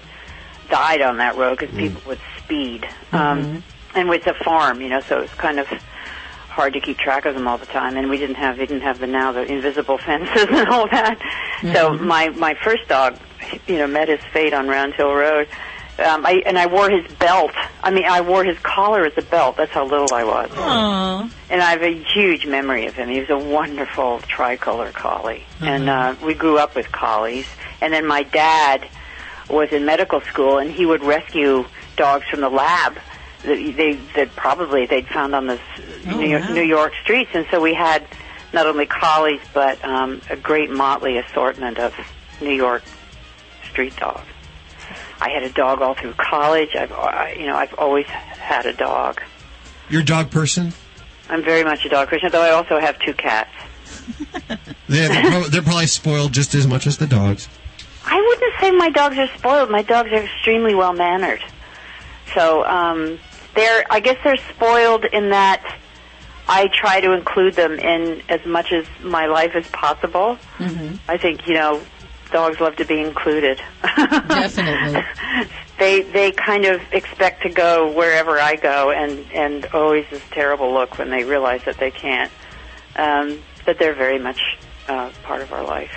died on that road because mm. people would speed. Mm-hmm. Um And it's a farm, you know, so it's kind of hard to keep track of them all the time. And we didn't have, we didn't have the now the invisible fences and all that. Mm-hmm. So my my first dog, you know, met his fate on Round Hill Road. Um, I and I wore his belt. I mean, I wore his collar as a belt. That's how little I was. Aww. And I have a huge memory of him. He was a wonderful tricolor collie, mm-hmm. and uh, we grew up with collies. And then my dad was in medical school, and he would rescue dogs from the lab. They, they that probably they'd found on the oh, New, York, wow. New York streets, and so we had not only collies but um, a great motley assortment of New York street dogs. I had a dog all through college. I've, I, you know, I've always had a dog. You're a dog person? I'm very much a dog person, though I also have two cats. they're, probably, they're probably spoiled just as much as the dogs. I wouldn't say my dogs are spoiled. My dogs are extremely well mannered. So. Um, They're, I guess they're spoiled in that I try to include them in as much as my life as possible. Mm-hmm. I think, you know, dogs love to be included. Definitely. They they kind of expect to go wherever I go, and, and always this terrible look when they realize that they can't. Um, but they're very much uh, part of our life.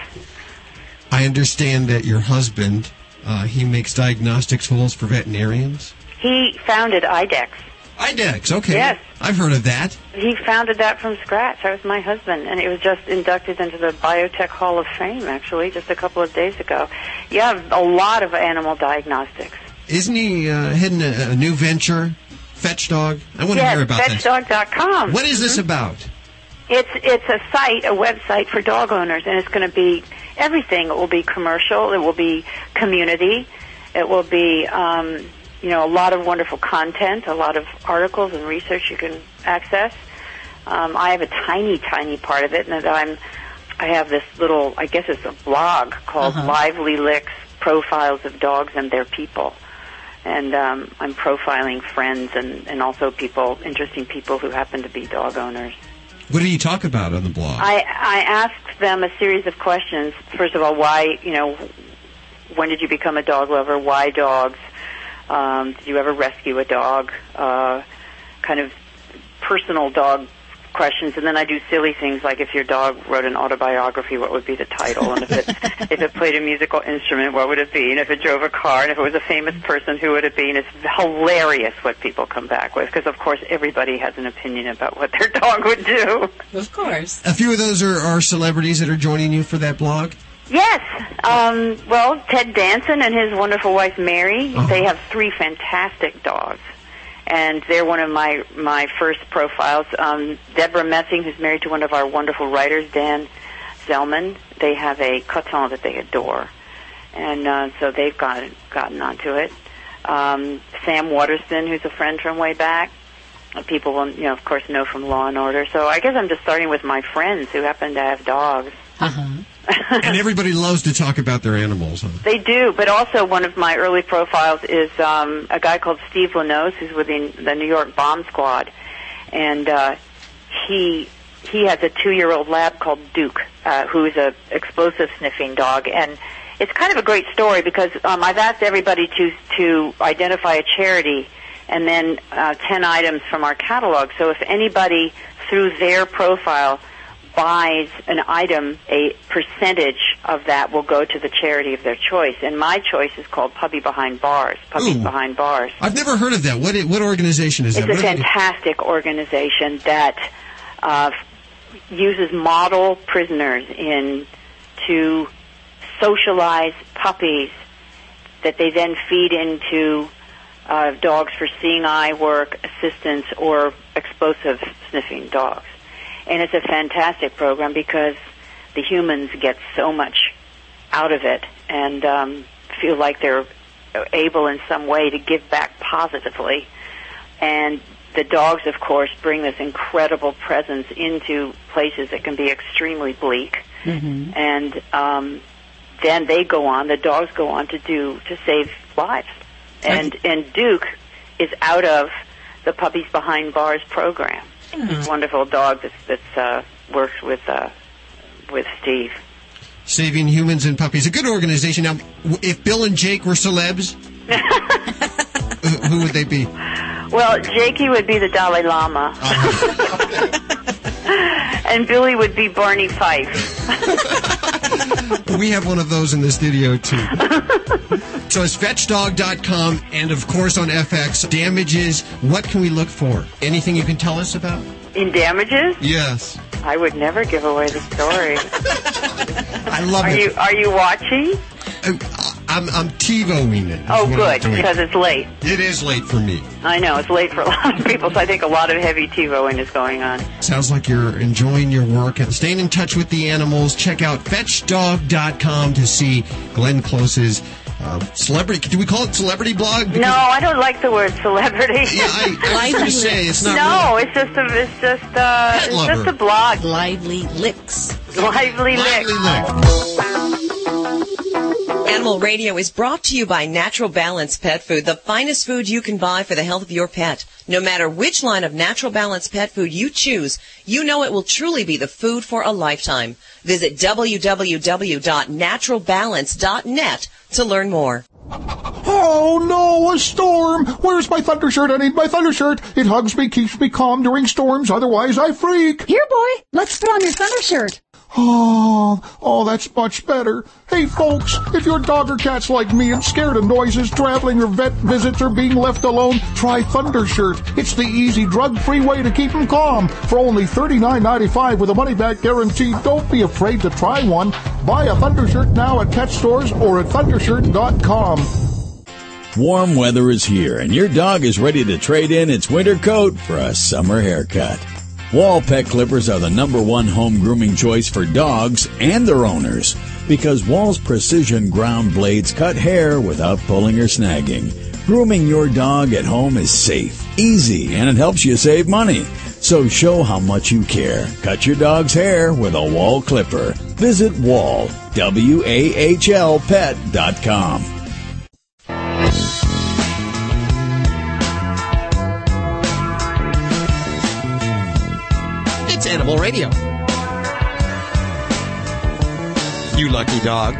I understand that your husband, uh, he makes diagnostic tools for veterinarians. He founded IDEX. IDEX, okay. Yes. I've heard of that. He founded that from scratch. That was my husband, and it was just inducted into the Biotech Hall of Fame, actually, just a couple of days ago. Yeah, a lot of animal diagnostics. Isn't he uh, heading a, a new venture, FetchDog? I want yes, to hear about this. FetchDog dot com. What is this mm-hmm. about? It's it's a site, a website for dog owners, and it's going to be everything. It will be commercial. It will be community. It will be... Um, You know, a lot of wonderful content, a lot of articles and research you can access. Um, I have a tiny, tiny part of it, and I'm, I have this little, I guess it's a blog called uh-huh. Lively Licks, Profiles of Dogs and Their People. And um, I'm profiling friends and, and also people, interesting people who happen to be dog owners. What do you talk about on the blog? I, I ask them a series of questions. First of all, why, you know, when did you become a dog lover? Why dogs? Um, did you ever rescue a dog? Uh, kind of personal dog questions, and then I do silly things like, if your dog wrote an autobiography, what would be the title? And if it if it played a musical instrument, what would it be? And if it drove a car, and if it was a famous person, who would it be? And it's hilarious what people come back with, because of course everybody has an opinion about what their dog would do. Of course. A few of those are, are celebrities that are joining you for that blog. Yes. Um, well, Ted Danson and his wonderful wife Mary, oh. They have three fantastic dogs. And they're one of my, my first profiles. Um, Deborah Messing, who's married to one of our wonderful writers, Dan Zellman, they have a Coton that they adore. And uh, so they've got, gotten onto it. Um, Sam Waterston, who's a friend from way back. People will, you know, of course, know from Law and Order. So I guess I'm just starting with my friends who happen to have dogs. Uh-huh. And everybody loves to talk about their animals. Huh? They do, but also one of my early profiles is um, a guy called Steve Lenos, who's with the, the New York Bomb Squad, and uh, he he has a two-year-old lab called Duke, uh, who's a explosive sniffing dog, and it's kind of a great story because um, I've asked everybody to to identify a charity and then uh, ten items from our catalog. So if anybody through their profile buys an item, a percentage of that will go to the charity of their choice. And my choice is called Puppy Behind Bars. Puppies Ooh, Behind Bars. I've never heard of that. What what organization is that? It's a fantastic organization that uh, uses model prisoners in to socialize puppies that they then feed into uh, dogs for seeing eye work, assistance, or explosive sniffing dogs. And it's a fantastic program because the humans get so much out of it and um, feel like they're able in some way to give back positively. And the dogs, of course, bring this incredible presence into places that can be extremely bleak. Mm-hmm. And um, then they go on, the dogs go on to do, to save lives. And, and Duke is out of the Puppies Behind Bars program. Mm-hmm. Wonderful dog that's, that's uh, worked with uh, with Steve. Saving Humans and Puppies, a good organization. Now, if Bill and Jake were celebs, who, who would they be? Well, Jakey would be the Dalai Lama, uh-huh. and Billy would be Barney Fife. We have one of those in the studio too. So it's fetch dog dot com, and, of course, on F X. Damages, what can we look for? Anything you can tell us about? In Damages? Yes. I would never give away the story. I love are it. You, are you watching? I, I'm, I'm TiVoing it. Oh, good, because it's late. It is late for me. I know, it's late for a lot of people, so I think a lot of heavy TiVoing is going on. Sounds like you're enjoying your work and staying in touch with the animals. Check out fetch dog dot com to see Glenn Close's Uh, celebrity, do we call it celebrity blog? Because no, I don't like the word celebrity. Yeah, I, I was say it's not. No, really. It's just a, it's just a, it's lover. just a blog. Lively Licks. Lively, Lively Licks. Lick. Animal Radio is brought to you by Natural Balance Pet Food, the finest food you can buy for the health of your pet. No matter which line of Natural Balance Pet Food you choose, you know it will truly be the food for a lifetime. Visit w w w dot natural balance dot net to learn more. Oh no, a storm! Where's my Thundershirt? I need my Thundershirt! It hugs me, keeps me calm during storms, otherwise I freak! Here, boy, let's put on your Thundershirt. Oh, oh, that's much better. Hey, folks, if your dog or cat's like me and scared of noises, traveling or vet visits, or being left alone, try Thundershirt. It's the easy, drug-free way to keep them calm. For only thirty-nine ninety-five with a money-back guarantee, don't be afraid to try one. Buy a Thundershirt now at pet stores or at Thundershirt dot com. Warm weather is here, and your dog is ready to trade in its winter coat for a summer haircut. Wahl pet clippers are the number one home grooming choice for dogs and their owners because Wahl's precision ground blades cut hair without pulling or snagging. Grooming your dog at home is safe, easy, and it helps you save money. So show how much you care. Cut your dog's hair with a Wahl clipper. Visit Wahl, W A H L pet dot com. Animal Radio. You lucky dog.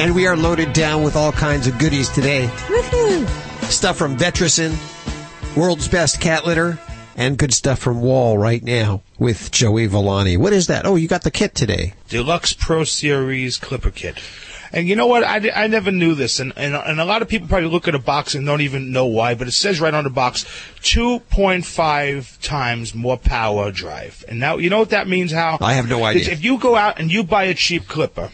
And we are loaded down with all kinds of goodies today. Woohoo! Stuff from Vetericyn, World's Best Cat Litter, and good stuff from Wahl right now with Joey Villani. What is that? Oh, you got the kit today. Deluxe Pro Series Clipper Kit. And you know what? I, I never knew this, and, and and a lot of people probably look at a box and don't even know why, but it says right on the box, two point five times more power drive. And now, you know what that means, Hal? I have no idea. If you go out and you buy a cheap clipper,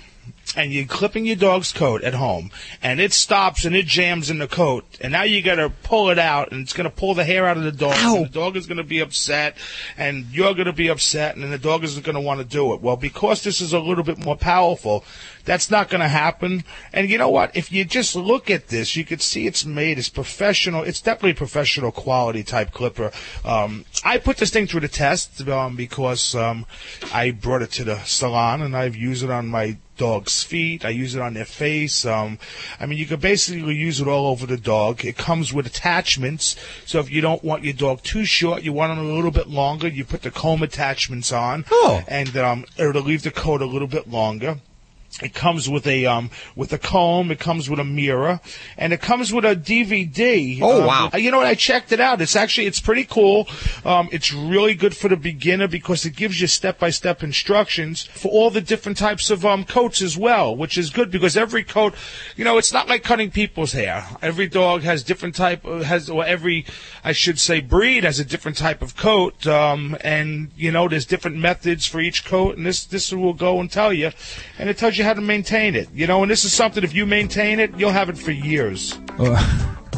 and you're clipping your dog's coat at home, and it stops and it jams in the coat, and now you got to pull it out, and it's going to pull the hair out of the dog, Ow. and the dog is going to be upset, and you're going to be upset, and then the dog isn't going to want to do it. Well, because this is a little bit more powerful, that's not going to happen. And you know what? If you just look at this, you could see it's made. It's professional. It's definitely professional quality type clipper. Um, I put this thing through the test um, because um, I brought it to the salon, and I've used it on my dog's feet. I use it on their face. Um, I mean, you could basically use it all over the dog. It comes with attachments. So if you don't want your dog too short, you want them a little bit longer, you put the comb attachments on. Oh. And um, it'll leave the coat a little bit longer. It comes with a um with a comb. It comes with a mirror, and it comes with a D V D. Oh um, wow! You know what? I checked it out. It's actually it's pretty cool. Um, it's really good for the beginner because it gives you step by step instructions for all the different types of um coats as well, which is good because every coat, you know, it's not like cutting people's hair. Every dog has different type has or every I should say breed has a different type of coat. Um, and you know, there's different methods for each coat, and this this will go and tell you, and it tells you how to maintain it, you know, and this is something, if you maintain it, you'll have it for years. Uh,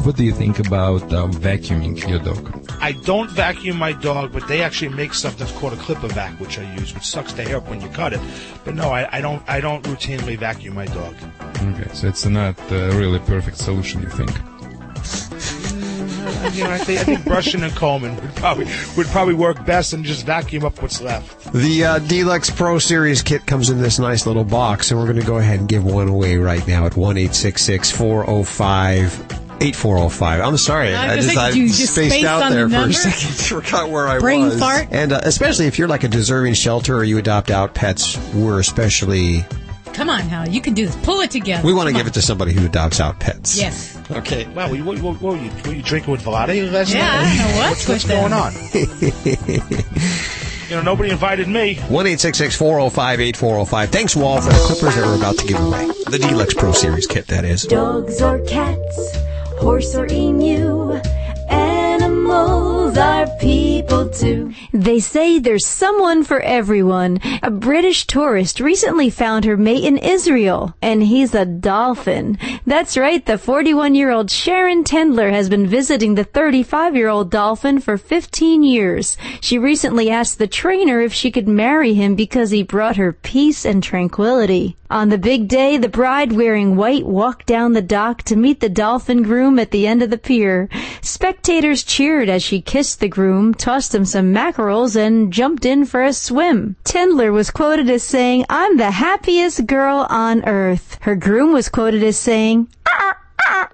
what do you think about uh, vacuuming your dog? I don't vacuum my dog, but they actually make stuff that's called a clipper vac, which I use, which sucks the hair up when you cut it. But no, I, I don't I don't routinely vacuum my dog. Okay, so it's not a really perfect solution, you think? You know, I think, I think brushing and combing would probably would probably work best, and just vacuum up what's left. The uh, Deluxe Pro Series kit comes in this nice little box, and we're going to go ahead and give one away right now at one eight six six four zero five eight four zero five. I'm sorry, I, I just, I just spaced, spaced out there the for a second. Forgot where I Brain was. Brain fart. And uh, especially if you're like a deserving shelter or you adopt out pets, we're especially. Come on, Hal. You can do this. Pull it together. We want to give it to somebody who adopts out pets. Yes. Okay. Wow, what, what, what, were, you, were you drinking with Vlade last night? Yeah, I don't know what's, what's, what's going on. You know, nobody invited me. one eight six six four zero five eight four zero five. Thanks, Wahl, for the clippers that we're about to give away. The Deluxe Pro Series kit, that is. Dogs or cats, horse or emu, animals are people too. They say there's someone for everyone. A British tourist recently found her mate in Israel, and he's a dolphin. That's right, the forty-one-year-old Sharon Tendler has been visiting the thirty-five-year-old dolphin for fifteen years. She recently asked the trainer if she could marry him because he brought her peace and tranquility. On the big day, the bride, wearing white, walked down the dock to meet the dolphin groom at the end of the pier. Spectators cheered as she kissed the groom, tossed him some mackerels, and jumped in for a swim. Tendler was quoted as saying, "I'm the happiest girl on earth." Her groom was quoted as saying, "Ah, ah."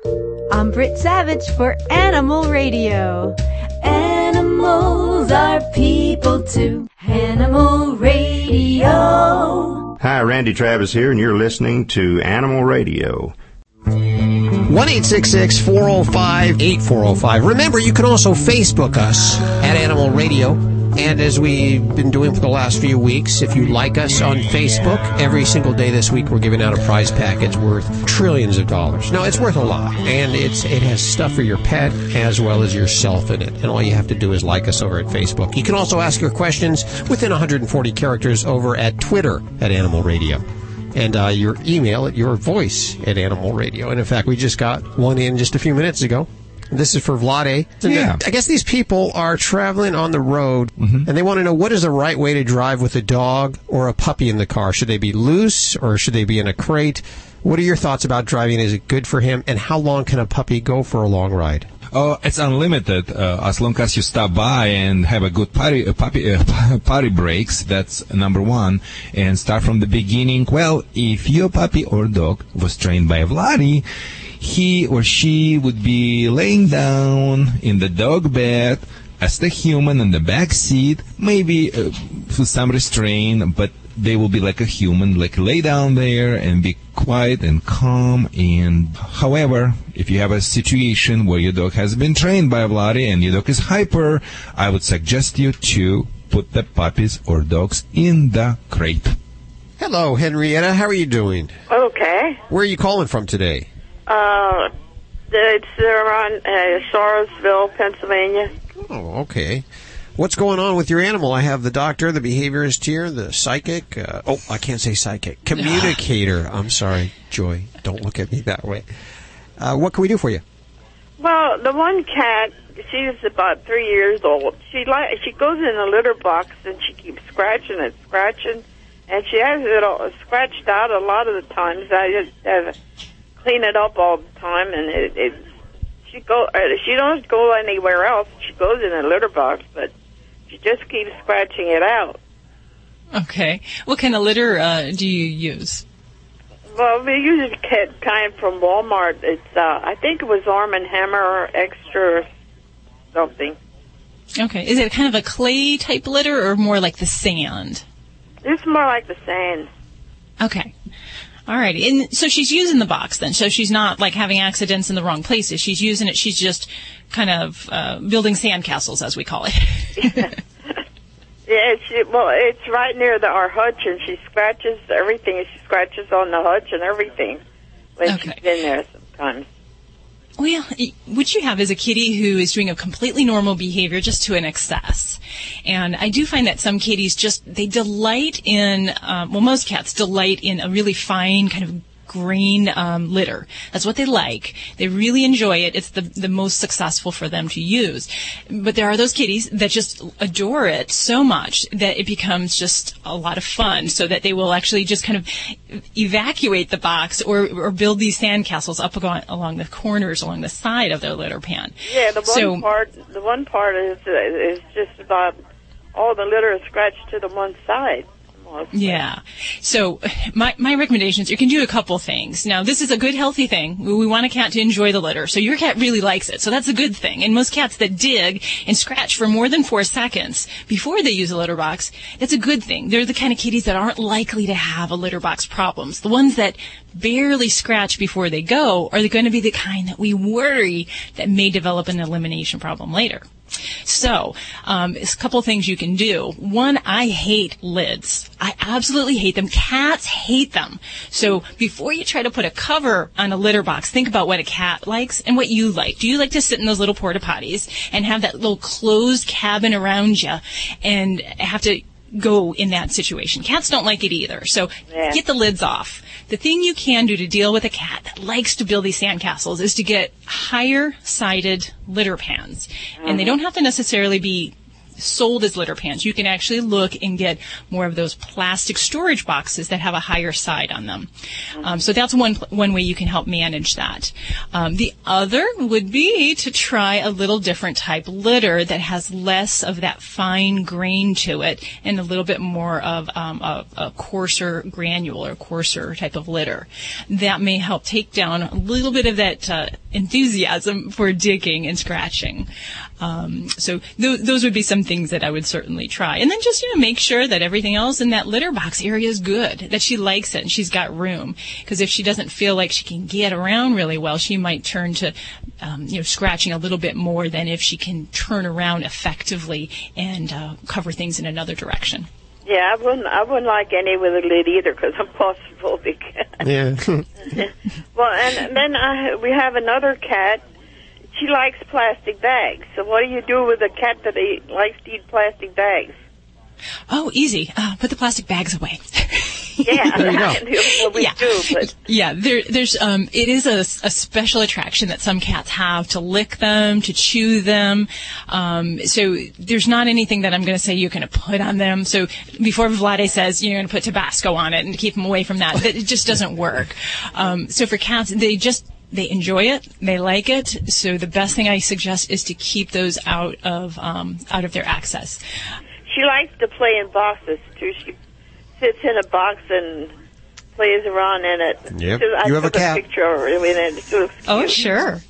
I'm Britt Savage for Animal Radio. Animals are people too. Animal Radio. Hi, Randy Travis here, and you're listening to Animal Radio. one eight six six four zero five eight four zero five. Remember, you can also Facebook us at Animal Radio. And as we've been doing for the last few weeks, if you like us on Facebook, every single day this week we're giving out a prize package worth trillions of dollars. Now, it's worth a lot, and it's it has stuff for your pet as well as yourself in it. And all you have to do is like us over at Facebook. You can also ask your questions within one hundred forty characters over at Twitter at Animal Radio. And uh, your email at your voice at Animal Radio. And, in fact, we just got one in just a few minutes ago. This is for Vlade. Yeah. I guess these people are traveling on the road, mm-hmm. and they want to know, what is the right way to drive with a dog or a puppy in the car? Should they be loose, or should they be in a crate? What are your thoughts about driving? Is it good for him? And how long can a puppy go for a long ride? Oh, it's unlimited. Uh, as long as you stop by and have a good party, uh, puppy, uh, party breaks, that's number one. And start from the beginning. Well, if your puppy or dog was trained by Vlade, he or she would be laying down in the dog bed as the human in the back seat, maybe uh, with some restraint, but they will be like a human, like lay down there and be quiet and calm. And however, if you have a situation where your dog has been trained by Vladi and your dog is hyper, I would suggest you to put the puppies or dogs in the crate. Hello, Henrietta. How are you doing? Okay. Where are you calling from today? Uh, it's around uh, Sorrowsville, Pennsylvania. Oh, okay. What's going on with your animal? I have the doctor, the behaviorist here, the psychic. Uh, oh, I can't say psychic. Communicator. I'm sorry, Joy. Don't look at me that way. Uh, what can we do for you? Well, the one cat, she's about three years old. She li- she goes in a litter box and she keeps scratching and scratching. And she has it all scratched out a lot of the times. I just have clean it up all the time, and it, it, she go. She don't go anywhere else. She goes in a litter box, but she just keeps scratching it out. Okay. What kind of litter uh, do you use? Well, we use a kind from Walmart. It's uh, I think it was Arm and Hammer or Extra or something. Okay. Is it kind of a clay type litter or more like the sand? It's more like the sand. Okay. All right. And so she's using the box then. So she's not, like, having accidents in the wrong places. She's using it. She's just kind of uh, building sandcastles, as we call it. yeah. yeah she, well, it's right near the, our hutch, and she scratches everything. She scratches on the hutch and everything when okay. she's been there sometimes. Well, what you have is a kitty who is doing a completely normal behavior just to an excess. And I do find that some kitties just, they delight in, um, well, most cats delight in a really fine kind of green um, litter. That's what they like. They really enjoy it. It's the the most successful for them to use. But there are those kitties that just adore it so much that it becomes just a lot of fun, so that they will actually just kind of evacuate the box or, or build these sandcastles up along the corners, along the side of their litter pan. Yeah, the one so, part the one part is is just about all the litter is scratched to the one side. Yeah. So my my recommendations, you can do a couple things. Now, this is a good, healthy thing. We want a cat to enjoy the litter. So your cat really likes it. So that's a good thing. And most cats that dig and scratch for more than four seconds before they use a litter box, that's a good thing. They're the kind of kitties that aren't likely to have a litter box problems. The ones that barely scratch before they go are going to be the kind that we worry that may develop an elimination problem later. So, um, it's a couple things you can do. One, I hate lids. I absolutely hate them. Cats hate them. So before you try to put a cover on a litter box, think about what a cat likes and what you like. Do you like to sit in those little porta potties and have that little closed cabin around you and have to go in that situation? Cats don't like it either. So yeah. Get the lids off. The thing you can do to deal with a cat that likes to build these sandcastles is to get higher-sided litter pans. Mm-hmm. And they don't have to necessarily be sold as litter pans. You can actually look and get more of those plastic storage boxes that have a higher side on them. Um, so that's one one way you can help manage that. Um, the other would be to try a little different type litter that has less of that fine grain to it and a little bit more of um, a, a coarser granular, coarser type of litter. That may help take down a little bit of that uh, enthusiasm for digging and scratching. Um, so th- those would be some things that I would certainly try. And then just, you know, make sure that everything else in that litter box area is good, that she likes it and she's got room. Because if she doesn't feel like she can get around really well, she might turn to, um, you know, scratching a little bit more than if she can turn around effectively and uh, cover things in another direction. Yeah, I wouldn't I wouldn't like any with a lid either because I'm claustrophobic. Yeah. Well, and then I, we have another cat. She likes plastic bags. So what do you do with a cat that eat, likes to eat plastic bags? Oh, easy. Uh, put the plastic bags away. Yeah, there you go. What we yeah. do, but. yeah. There, there's, um, it is a, a special attraction that some cats have to lick them, to chew them. Um, so there's not anything that I'm going to say you're going to put on them. So before Vlade says you're going to put Tabasco on it and keep them away from that, that it just doesn't work. Um, so for cats, they just. They enjoy it. They like it. So the best thing I suggest is to keep those out of um, out of their access. She likes to play in boxes too. She sits in a box and. plays around in it. Yep. I you have a cat. I took a picture of it, and it looks cute. Oh, sure.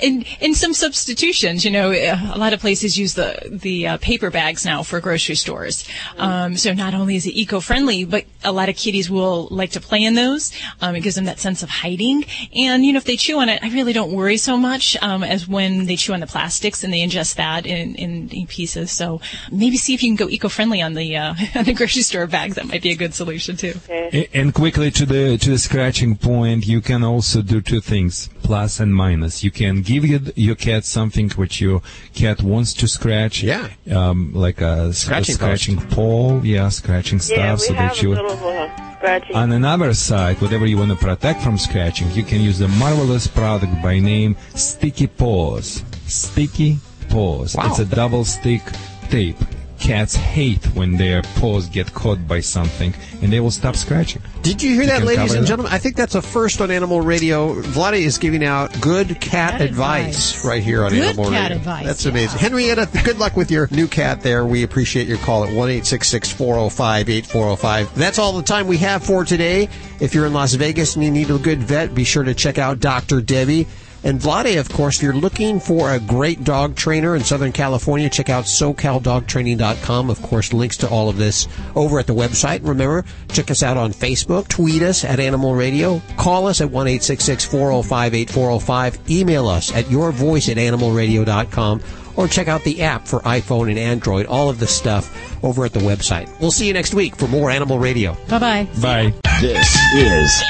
in, in some substitutions, you know, a lot of places use the, the uh, paper bags now for grocery stores. Mm-hmm. Um, so not only is it eco-friendly, but a lot of kitties will like to play in those. Um, it gives them that sense of hiding. And, you know, if they chew on it, I really don't worry so much um, as when they chew on the plastics and they ingest that in, in, in pieces. So maybe see if you can go eco-friendly on the, uh, on the grocery store bag. That might be a good solution, too. Okay. And quickly to the to the scratching point, you can also do two things, plus and minus. You can give your, your cat something which your cat wants to scratch. Yeah. Um, like a scratching, a scratching paw. Yeah, scratching stuff. Yeah, we so have that you a little uh, scratching. On another side, whatever you want to protect from scratching, you can use the marvelous product by name Sticky Paws. Sticky Paws. Wow. It's a double stick tape. Cats hate when their paws get caught by something, and they will stop scratching. Did you hear you that, ladies and gentlemen? I think that's a first on Animal Radio. Vlade is giving out good cat, cat advice, advice right here on good Animal cat Radio. Advice, that's amazing. Yeah. Henrietta, good luck with your new cat there. We appreciate your call at one eight six six, four oh five, eight four oh five. That's all the time we have for today. If you're in Las Vegas and you need a good vet, be sure to check out Doctor Debbie. And Vlade, of course, if you're looking for a great dog trainer in Southern California, check out so cal dog training dot com. Of course, links to all of this over at the website. Remember, check us out on Facebook. Tweet us at Animal Radio. Call us at one eight six six, four oh five, eight four oh five. Email us at your voice at animal radio dot com. Or check out the app for iPhone and Android. All of the stuff over at the website. We'll see you next week for more Animal Radio. Bye-bye. Bye. This is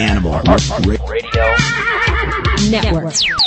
Animal Radio Network.